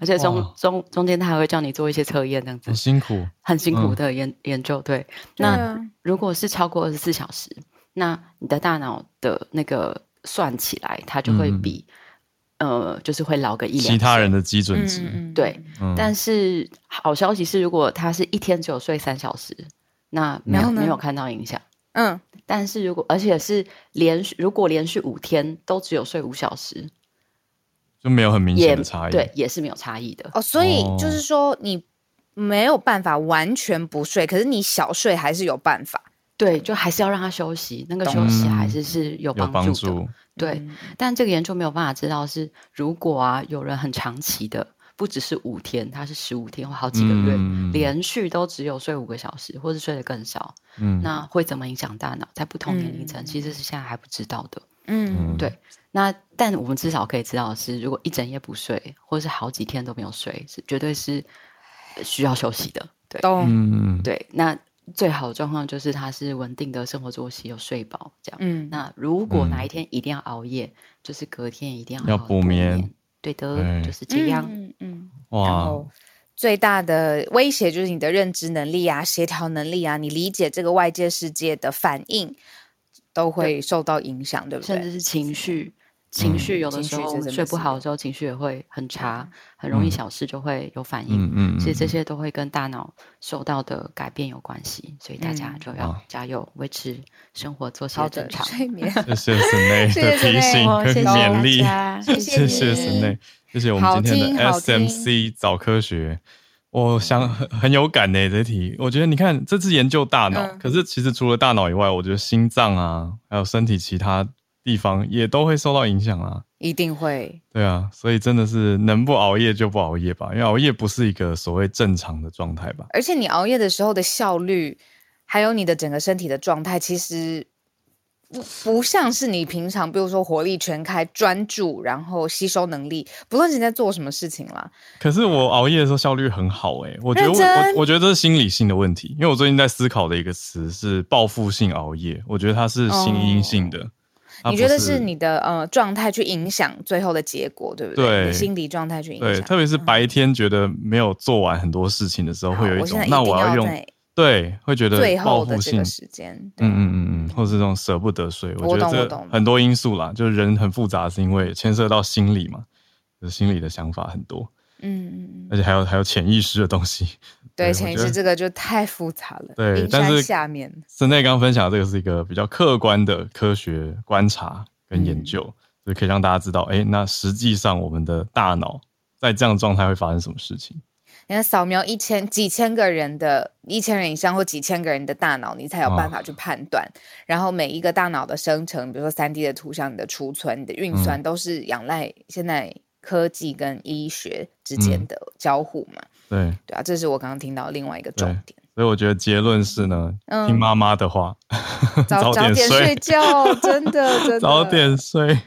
而且中中中间他还会叫你做一些测验，这样子很辛苦很辛苦的 研,、嗯、研究对，那如果是超过二十四小时，那你的大脑的那个算起来它就会比、嗯呃，就是会老个一两岁其他人的基准值、嗯、对、嗯、但是好消息是如果他是一天只有睡三小时那没 有, 没有看到影响。嗯，但是如果而且是连续如果连续五天都只有睡五小时就没有很明显的差异，对，也是没有差异的哦。所以就是说你没有办法完全不睡，可是你小睡还是有办法，对，就还是要让他休息，那个休息还是是有帮助的、嗯、有帮助，对、嗯、但这个研究没有办法知道是如果啊有人很长期的不只是五天，它是十五天或好几个月、嗯、连续都只有睡五个小时或是睡得更少、嗯、那会怎么影响大脑，在不同年龄层、嗯、其实是现在还不知道的。嗯，对，那但我们至少可以知道的是，如果一整夜不睡或是好几天都没有睡，是绝对是需要休息的。对，嗯，对，那最好的状况就是他是稳定的生活作息，有睡饱这样。嗯，那如果哪一天一定要熬夜、嗯、就是隔天一定要好好要补眠。对的，对，就是这样。嗯嗯，哇，然后最大的威胁就是你的认知能力啊，协调能力啊，你理解这个外界世界的反应都会受到影响， 对, 对不对？甚至是情绪，情绪有的时候、嗯、睡不好的时候，情绪也会很差，嗯、很容易小事就会有反应。嗯嗯，所以这些都会跟大脑受到的改变有关系，所以大家就要加油，嗯、维持生活作息的正常。睡眠。谢谢Snay的提醒跟勉励，谢谢Snay，谢谢我们今天的 S M C 早科学。我想很有感的、欸、这题，我觉得你看这次研究大脑、嗯、可是其实除了大脑以外，我觉得心脏啊还有身体其他地方也都会受到影响啊，一定会。对啊，所以真的是能不熬夜就不熬夜吧，因为熬夜不是一个所谓正常的状态吧，而且你熬夜的时候的效率还有你的整个身体的状态其实不像是你平常比如说活力全开专注然后吸收能力，不论你在做什么事情啦。可是我熬夜的时候效率很好欸，我觉得 我, 我觉得这是心理性的问题，因为我最近在思考的一个词是报复性熬夜，我觉得它是心因性的、哦、你觉得是你的呃状态去影响最后的结果，对不 对, 对，你心理状态去影响，对，特别是白天觉得没有做完很多事情的时候、嗯、会有一种我一那我要用对，会觉得报复性最后的这个时间，嗯嗯嗯，或是这种舍不得睡，我觉得这很多因素啦，就是人很复杂，是因为牵涉到心理嘛，就是心理的想法很多，嗯，而且还有还有潜意识的东西，对，潜意识这个就太复杂了，对，但是下面Snay刚分享的这个是一个比较客观的科学观察跟研究，嗯、所以可以让大家知道，哎，那实际上我们的大脑在这样的状态会发生什么事情。你要扫描一千几千个人的一千人以上或几千个人的大脑，你才有办法去判断、哦、然后每一个大脑的生成，比如说 三 D 的图像，你的储存，你的运算、嗯、都是仰赖现在科技跟医学之间的交互嘛、嗯、对对啊，这是我刚刚听到的另外一个重点，所以我觉得结论是呢、嗯、听妈妈的话早, 早点睡觉真的真的早点睡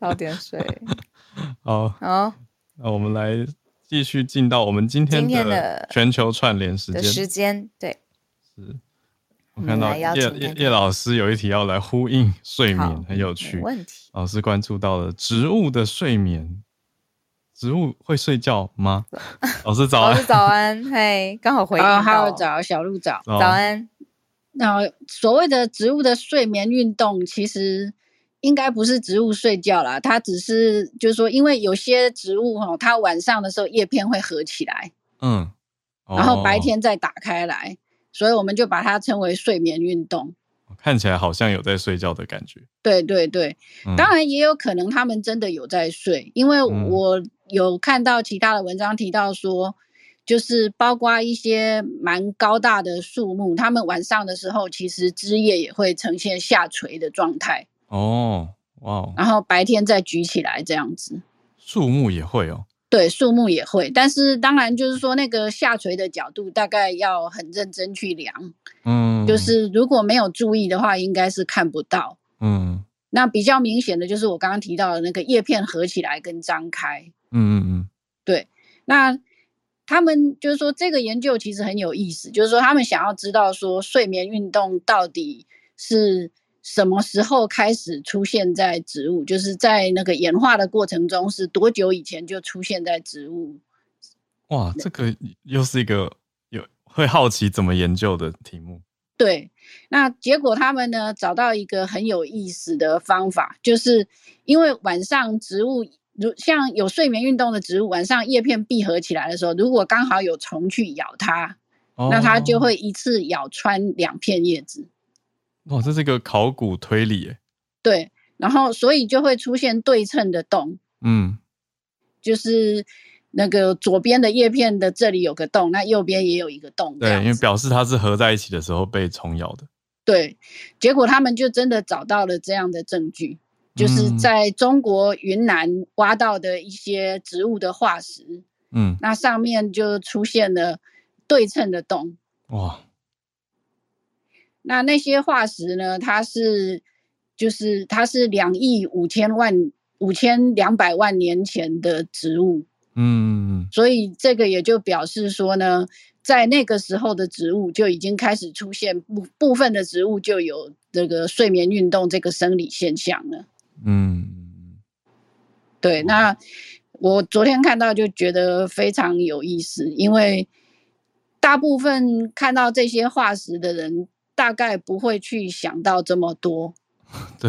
早点睡好好，那我们来继续进到我们今天的全球串联时间的时间，对，是我看到 叶, 叶, 叶老师有一题要来呼应睡眠，很有趣，问题老师关注到了植物的睡眠，植物会睡觉吗？老师早安，老师早安，嘿，刚好回应到，还有早，小鹿早，早安。那所谓的植物的睡眠运动，其实应该不是植物睡觉啦，它只是就是说，因为有些植物哈、哦，它晚上的时候叶片会合起来，嗯、哦，然后白天再打开来，所以我们就把它称为睡眠运动。看起来好像有在睡觉的感觉。对对对，嗯、当然也有可能他们真的有在睡，因为我有看到其他的文章提到说，就是包括一些蛮高大的树木，它们晚上的时候其实枝叶也会呈现下垂的状态。哦，哇！然后白天再举起来这样子，树木也会哦。对，树木也会，但是当然就是说那个下垂的角度大概要很认真去量，嗯，就是如果没有注意的话，应该是看不到，嗯。那比较明显的就是我刚刚提到的那个叶片合起来跟张开，嗯嗯嗯，对。那他们就是说这个研究其实很有意思，就是说他们想要知道说睡眠运动到底是什么时候开始出现在植物，就是在那个演化的过程中是多久以前就出现在植物。哇，这个又是一个有会好奇怎么研究的题目。对，那结果他们呢找到一个很有意思的方法，就是因为晚上植物像有睡眠运动的植物，晚上叶片闭合起来的时候，如果刚好有虫去咬它、哦、那它就会一次咬穿两片叶子。哇，这是一个考古推理耶。对，然后所以就会出现对称的洞，嗯，就是那个左边的叶片的这里有个洞，那右边也有一个洞，对，因为表示它是合在一起的时候被虫咬的。对，结果他们就真的找到了这样的证据，就是在中国云南挖到的一些植物的化石，嗯，那上面就出现了对称的洞。哇！那那些化石呢？它是就是它是两亿五千万五千两百万年前的植物。嗯，所以这个也就表示说呢，在那个时候的植物就已经开始出现部部分的植物就有这个睡眠运动这个生理现象了。嗯，对。那我昨天看到就觉得非常有意思，因为大部分看到这些化石的人大概不会去想到这么多。对，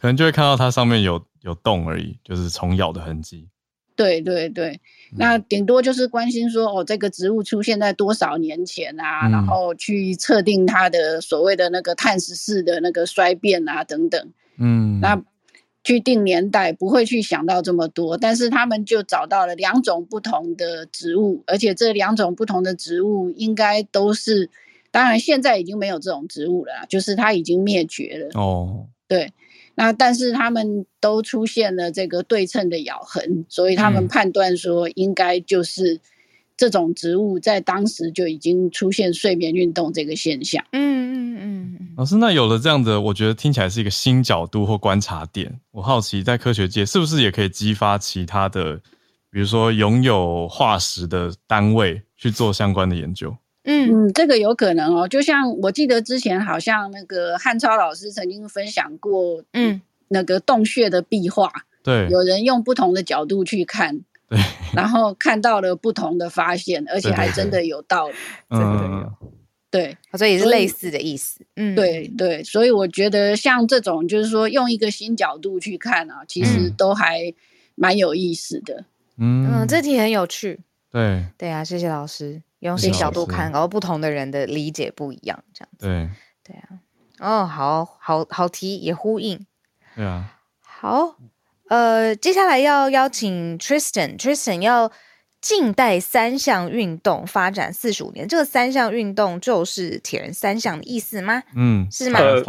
可能就会看到它上面有有洞而已，就是虫咬的痕迹。对对对，那顶多就是关心说、嗯、哦，这个植物出现在多少年前啊，嗯、然后去测定它的所谓的那个碳十四的那个衰变啊等等。嗯，那去定年代不会去想到这么多，但是他们就找到了两种不同的植物，而且这两种不同的植物应该都是，当然现在已经没有这种植物了，就是它已经灭绝了。哦，对。那但是他们都出现了这个对称的咬痕，所以他们判断说应该就是这种植物在当时就已经出现睡眠运动这个现象。嗯嗯嗯。老师，那有了这样的，我觉得听起来是一个新角度或观察点。我好奇，在科学界是不是也可以激发其他的，比如说拥有化石的单位去做相关的研究？嗯，这个有可能哦。就像我记得之前好像那个汉超老师曾经分享过，嗯，那个洞穴的壁画，对，有人用不同的角度去看，对，然后看到了不同的发现，而且还真的有道理，真的有，对，所以也是类似的意思，嗯，对对，所以我觉得像这种就是说用一个新角度去看啊，其实都还蛮有意思的，嗯，嗯，这题很有趣，对，对啊，谢谢老师。用新角度看，然后不同的人的理解不一样，这样子。对对啊，哦，好好好题也呼应。对啊，好，呃，接下来要邀请 Tristan，Tristan Tristan 要近代三项运动发展四十五年，这个三项运动就是铁人三项的意思吗？嗯，是吗？呃、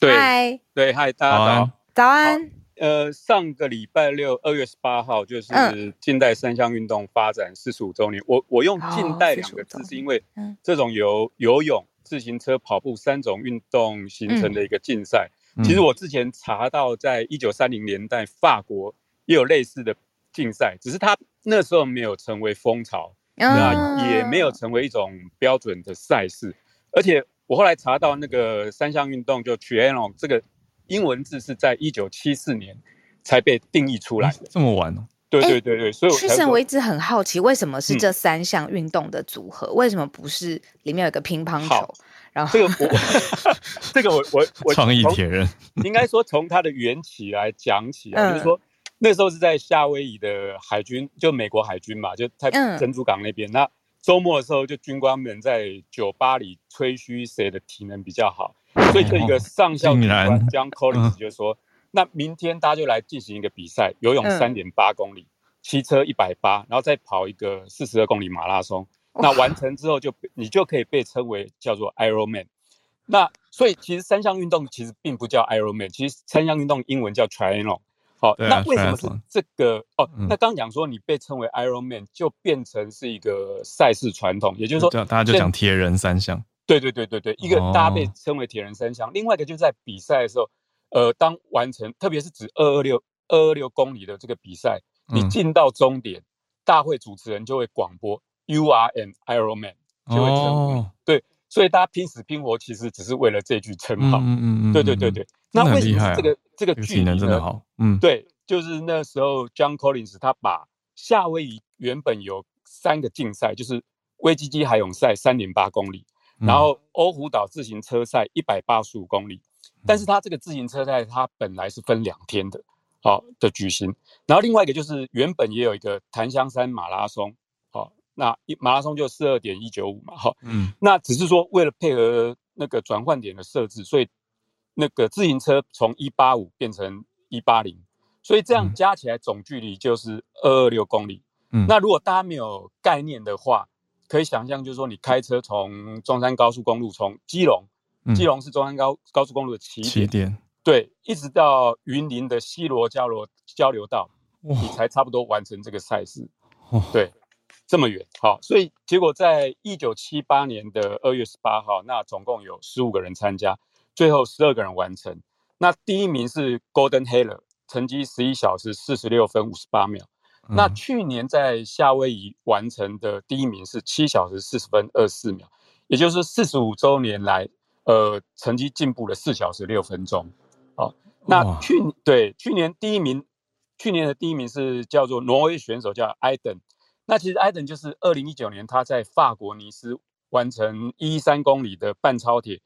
对，嗨，对，嗨，大家早安，早安。呃，上个礼拜六，二月十八号，就是近代三项运动发展四十五周年。嗯、我我用“近代”两个字，是因为这种由游泳、自行车、跑步三种运动形成的一个竞赛。嗯、其实我之前查到，在一九三零年代，法国也有类似的竞赛，只是它那时候没有成为风潮，嗯、那也没有成为一种标准的赛事。而且我后来查到，那个三项运动就 triathlon 这个。英文字是在一九七四年才被定义出来的，这么晚哦？对对对对，所以我才说，我一直很好奇，为什么是这三项运动的组合？嗯、为什么不是里面有一个乒乓球？然后这个我，这个我我我创意铁人，应该说从它的缘起来讲起啊，嗯、就是说那时候是在夏威夷的海军，就美国海军嘛，就在珍珠港那边。嗯、那周末的时候，就军官们在酒吧里吹嘘谁的体能比较好。所以这一个上校军官 John Collins 就说、嗯、那明天大家就来进行一个比赛，游泳 三点八公里，骑车一百八，然后再跑一个四十二公里马拉松，那完成之后就你就可以被称为叫做 Ironman。 那所以其实三项运动其实并不叫 Ironman， 其实三项运动英文叫 Triathlon。 好、哦啊，那为什么是这个哦？嗯、那刚讲说你被称为 Ironman 就变成是一个赛事传统，也就是说大家就讲铁人三项。对对对对对，一个大家被称为铁人三项，哦、另外一个就是在比赛的时候，呃，当完成，特别是指二百二十六公里的这个比赛，嗯、你进到终点，大会主持人就会广播 "You are an Ironman"， 就会称呼你。哦、对，所以大家拼死拼活，其实只是为了这句称号。嗯嗯嗯，对对对对。那为什么这个、啊、这个距离呢？真的好，嗯，对，就是那时候 John Collins 他把夏威夷原本有三个竞赛，就是威基基海泳赛 三点八公里。然后欧胡岛自行车赛一百八十五公里，但是它这个自行车赛它本来是分两天的，好、哦、的举行。然后另外一个就是原本也有一个檀香山马拉松，好、哦，那马拉松就 四十二点一九五 嘛，好、哦，嗯，那只是说为了配合那个转换点的设置，所以那个自行车从一百八十五变成一百八十，所以这样加起来总距离就是二百二十六公里。嗯，那如果大家没有概念的话，可以想象，就是说你开车从中山高速公路，从基隆，基隆是中山高高速公路的起点，起点对，一直到云林的西螺交流交流道，你才差不多完成这个赛事。哦、对，这么远。好，所以结果在一九七八年的二月十八号，那总共有十五个人参加，最后十二个人完成。那第一名是 Golden Heller， 成绩十一小时四十六分五十八秒。嗯、那去年在夏威夷完成的第一名是七小时四十分二十四秒，也就是四十五周年来呃，成绩进步了四小时六分钟。好，那去对去年第一名，去年的第一名是叫做挪威选手叫 Iden。那其实 Iden 就是二零一九年他在法国尼斯完成一百一十三公里的半超铁，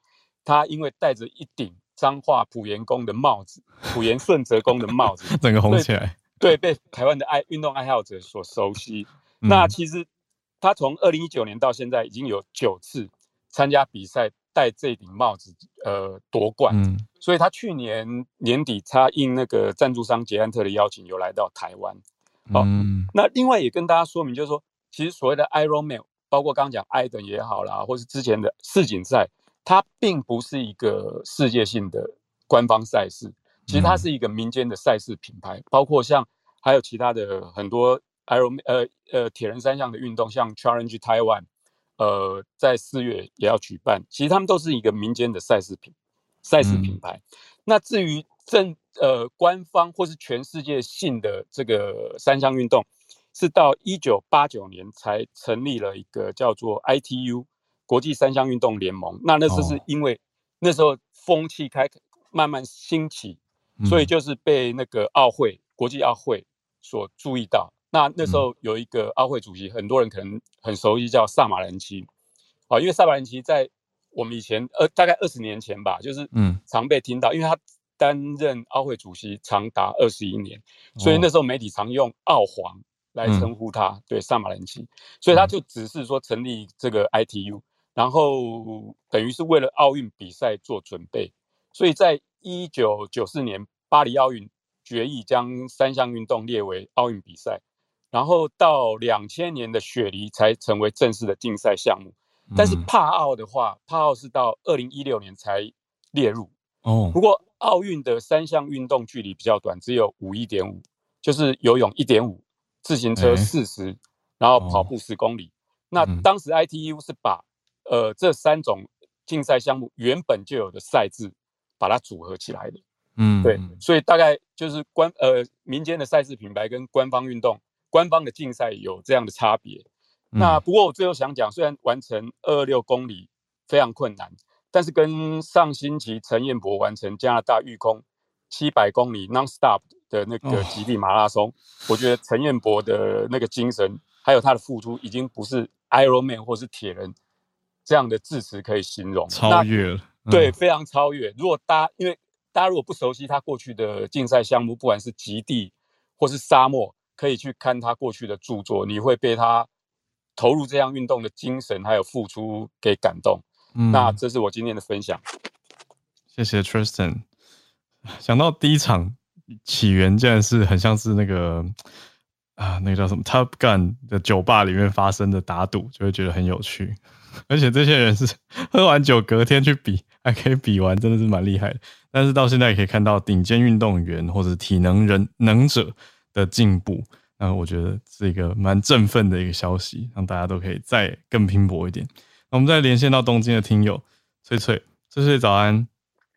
他因为戴着一顶彰化普盐宫的帽子，普盐顺泽宫的帽子，整个红起来。对，被台湾的爱运动爱好者所熟悉。嗯、那其实他从二零一九年到现在已经有九次参加比赛。戴这顶帽子，呃，夺冠。嗯、所以他去年年底，他应那个赞助商捷安特的邀请，有来到台湾。好、嗯哦，那另外也跟大家说明，就是说，其实所谓的 Ironman， 包括刚刚讲 Iden 也好啦，或是之前的世锦赛，它并不是一个世界性的官方赛事，其实它是一个民间的赛事品牌，嗯、包括像还有其他的很多 Ironman， 呃呃铁人三项的运动，像 Challenge Taiwan。呃，在四月也要举办，其实他们都是一个民间的赛事品赛事品牌。嗯、那至于正呃官方或是全世界性的这个三项运动，是到一九八九年才成立了一个叫做 I T U 国际三项运动联盟。那那时是因为那时候风气开慢慢兴起，嗯、所以就是被那个奥会国际奥会所注意到。那那时候有一个奥会主席，很多人可能很熟悉，叫萨马兰奇，啊，因为萨马兰奇在我们以前呃大概二十年前吧，就是常被听到，因为他担任奥会主席长达二十一年，所以那时候媒体常用奥皇来称呼他，哦、对萨马兰奇，所以他就只是说成立这个 I T U，、嗯、然后等于是为了奥运比赛做准备，所以在一九九四年巴黎奥运决议将三项运动列为奥运比赛。然后到两千年的雪梨才成为正式的竞赛项目，但是帕奥的话，帕奥是到二零一六年才列入。哦，不过奥运的三项运动距离比较短，只有 五一点五， 就是游泳 一点五， 自行车四十，哎、然后跑步十公里。哦、那当时 I T U 是把、呃、这三种竞赛项目原本就有的赛制把它组合起来的。嗯，对，所以大概就是官呃民间的赛事品牌跟官方运动。官方的竞赛有这样的差别。那不过我最后想讲，虽然完成二十六公里非常困难，但是跟上星期陈彦博完成加拿大育空七百公里 non-stop 的那个极地马拉松，哦、我觉得陈彦博的那个精神还有他的付出，已经不是 Ironman 或是铁人这样的字词可以形容，超越了。嗯、对，非常超越。如果大家因为大家如果不熟悉他过去的竞赛项目，不管是极地或是沙漠，可以去看他过去的著作，你会被他投入这项运动的精神还有付出给感动。嗯、那这是我今天的分享，谢谢 Tristan。 想到第一场起源竟然是很像是那个啊，那个叫什么 Top Gun 的酒吧里面发生的打赌，就会觉得很有趣，而且这些人是喝完酒隔天去比还可以比完，真的是蛮厉害的。但是到现在也可以看到顶尖运动员或者体能人能者的进步，那我觉得是一个蛮振奋的一个消息，让大家都可以再更拼搏一点。那我们再连线到东京的听友翠翠，翠翠早安。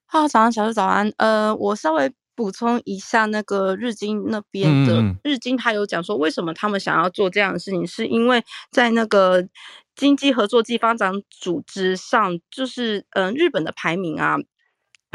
好，早安，小树早安。呃，我稍微补充一下，那个日经那边的、嗯、日经，他有讲说为什么他们想要做这样的事情，是因为在那个经济合作暨发展组织上，就是嗯、呃、日本的排名啊。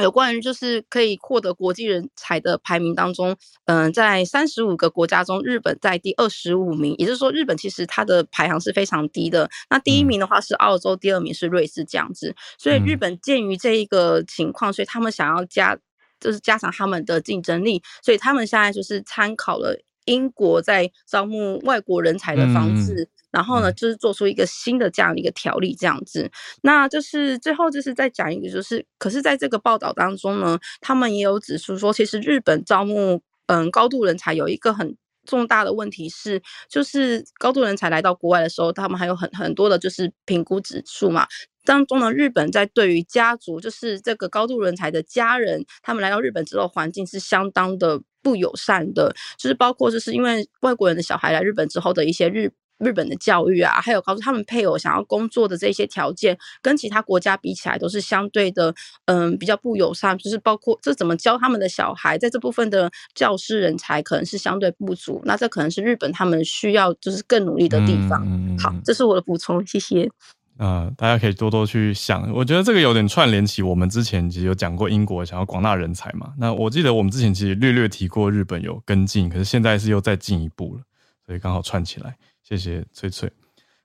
有关于就是可以获得国际人才的排名当中，嗯、呃，在三十五个国家中，日本在第二十五名，也就是说日本其实它的排行是非常低的。那第一名的话是澳洲，第二名是瑞士这样子。所以日本鉴于这一个情况，所以他们想要加就是加强他们的竞争力，所以他们现在就是参考了英国在招募外国人才的方式。嗯，然后呢，就是做出一个新的这样一个条例这样子。那就是最后就是再讲一个，就是可是在这个报道当中呢，他们也有指出说，其实日本招募嗯高度人才有一个很重大的问题是，就是高度人才来到国外的时候，他们还有很很多的就是评估指数嘛。当中呢，日本在对于家族，就是这个高度人才的家人，他们来到日本之后，环境是相当的不友善的，就是包括就是因为外国人的小孩来日本之后的一些日日本的教育啊，还有告诉他们配偶想要工作的这些条件，跟其他国家比起来都是相对的，嗯，比较不友善，就是包括这怎么教他们的小孩，在这部分的教师人才可能是相对不足，那这可能是日本他们需要就是更努力的地方。嗯嗯嗯、好，这是我的补充，谢谢。呃，大家可以多多去想，我觉得这个有点串联起我们之前其实有讲过英国想要广纳人才嘛，那我记得我们之前其实略略提过日本有跟进，可是现在是又再进一步了，所以刚好串起来。谢谢翠翠。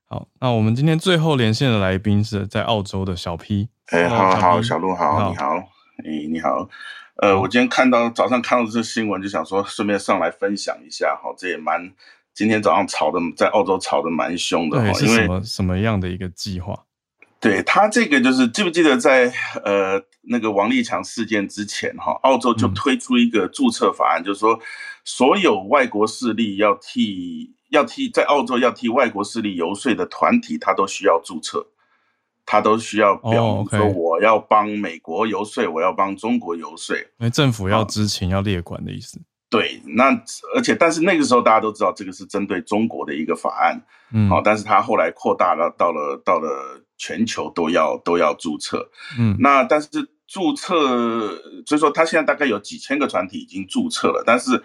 好，那我们今天最后连线的来宾是在澳洲的小 P。哎、欸，好好，小鹿好，你好，哎，你好。呃，我今天看到早上看到这新闻，就想说顺便上来分享一下哈，这也蛮今天早上吵的，在澳洲吵的蛮凶的哈。是什么什么样的一个计划？对，他这个就是记不记得在呃那个王立强事件之前哈，澳洲就推出一个注册法案，嗯、就是说所有外国势力要替。要替在澳洲要替外国势力游说的团体，他都需要注册，他都需要表明说我要帮美国游说， oh, okay. 我要帮中国游说，因为政府要知情、嗯、要列管的意思。对，那而且但是那个时候大家都知道这个是针对中国的一个法案，嗯，好、哦，但是他后来扩大了，到了到了全球都要都要注册，嗯，那但是注册，所以说他现在大概有几千个团体已经注册了，但是。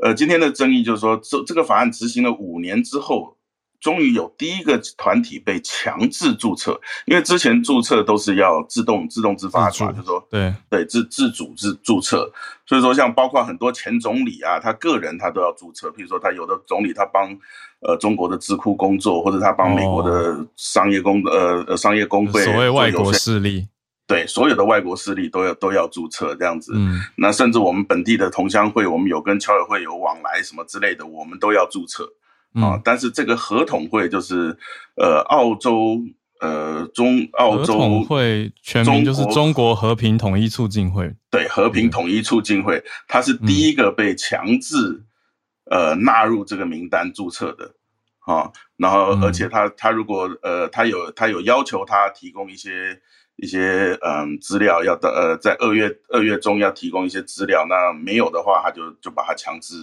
呃，今天的争议就是说，这这个法案执行了五年之后，终于有第一个团体被强制注册，因为之前注册都是要自动自动自发嘛，就是说对对自自主自注册，所以说像包括很多前总理啊，他个人他都要注册，譬如说他有的总理他帮呃中国的智库工作，或者他帮美国的商业工、哦、呃商业工会，所谓外国势力。对，所有的外国势力都要都要注册这样子、嗯，那甚至我们本地的同乡会，我们有跟侨委会有往来什么之类的，我们都要注册、嗯、啊。但是这个合统会就是呃，澳洲呃中澳洲合统会全名就是中国和平统一促进会，对，和平统一促进会，它是第一个被强制、嗯、呃纳入这个名单注册的。啊，然后而且他他如果呃他有他有要求他提供一些一些嗯资料要的呃在二月二月中要提供一些资料，那没有的话他就就把它强制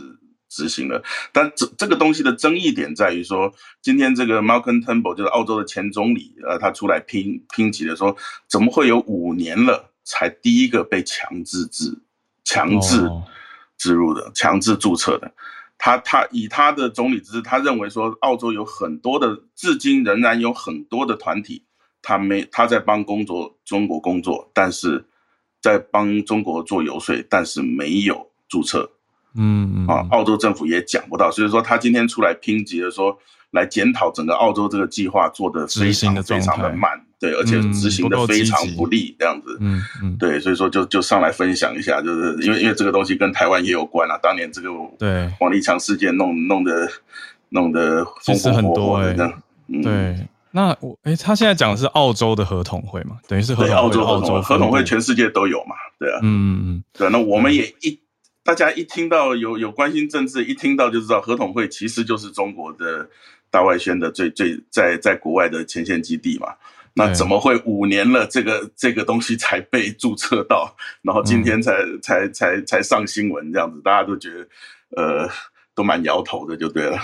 执行了。但这这个东西的争议点在于说，今天这个 Malcolm Turnbull 就是澳洲的前总理，呃他出来拼拼起的说，怎么会有五年了才第一个被强制制强制植入的、哦、强制注册的。他他以他的总理之姿，他认为说澳洲有很多的，至今仍然有很多的团体，他没他在帮工作中国工作，但是在帮中国做游说，但是没有注册，嗯啊，澳洲政府也讲不到，所以说他今天出来抨击了说，来检讨整个澳洲这个计划做得非常非常的慢，对，而且执行的非常不利这样子，嗯嗯，对，所以说就就上来分享一下，就是因为因为这个东西跟台湾也有关啊，当年这个王立强事件弄弄的弄的风风火火的这样，嗯、对，那我哎、欸，他现在讲的是澳洲的合统会嘛，等于是合统会澳洲合统会全世界都有嘛，对啊，嗯嗯，对，那我们也一。嗯大家一听到有有关心政治，一听到就知道合统会其实就是中国的大外宣的最最在在国外的前线基地嘛。那怎么会五年了，这个这个东西才被注册到，然后今天才、嗯、才才才上新闻这样子，大家都觉得呃都蛮摇头的就对了。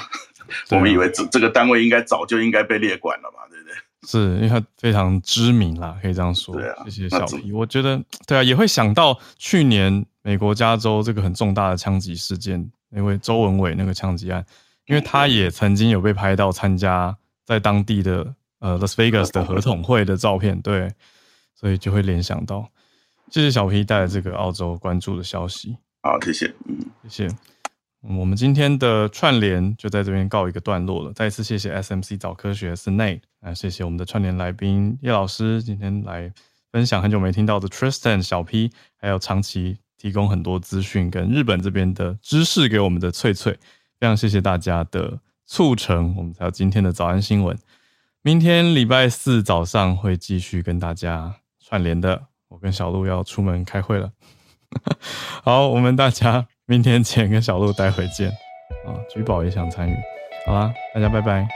对啊、我们以为这这个单位应该早就应该被列管了嘛，对不对？是因为它非常知名啦，可以这样说。对啊，谢谢小皮。我觉得对啊，也会想到去年。美国加州这个很重大的枪击事件，因为周文伟那个枪击案，因为他也曾经有被拍到参加在当地的呃 Las Vegas 的合统会的照片，对，所以就会联想到。谢谢小 P 带来这个澳洲关注的消息。好，谢谢，谢谢。我们今天的串联就在这边告一个段落了。再一次谢谢 S M C 早科学 Snay， 谢谢我们的串联来宾叶老师今天来分享很久没听到的 Tristan 小 P， 还有长期。提供很多资讯跟日本这边的知识给我们的翠翠，非常谢谢大家的促成，我们才有今天的早安新闻。明天礼拜四早上会继续跟大家串联的，我跟小鹿要出门开会了。好，我们大家明天见，跟小鹿待会见。啊，橘宝也想参与。好啦，大家拜拜。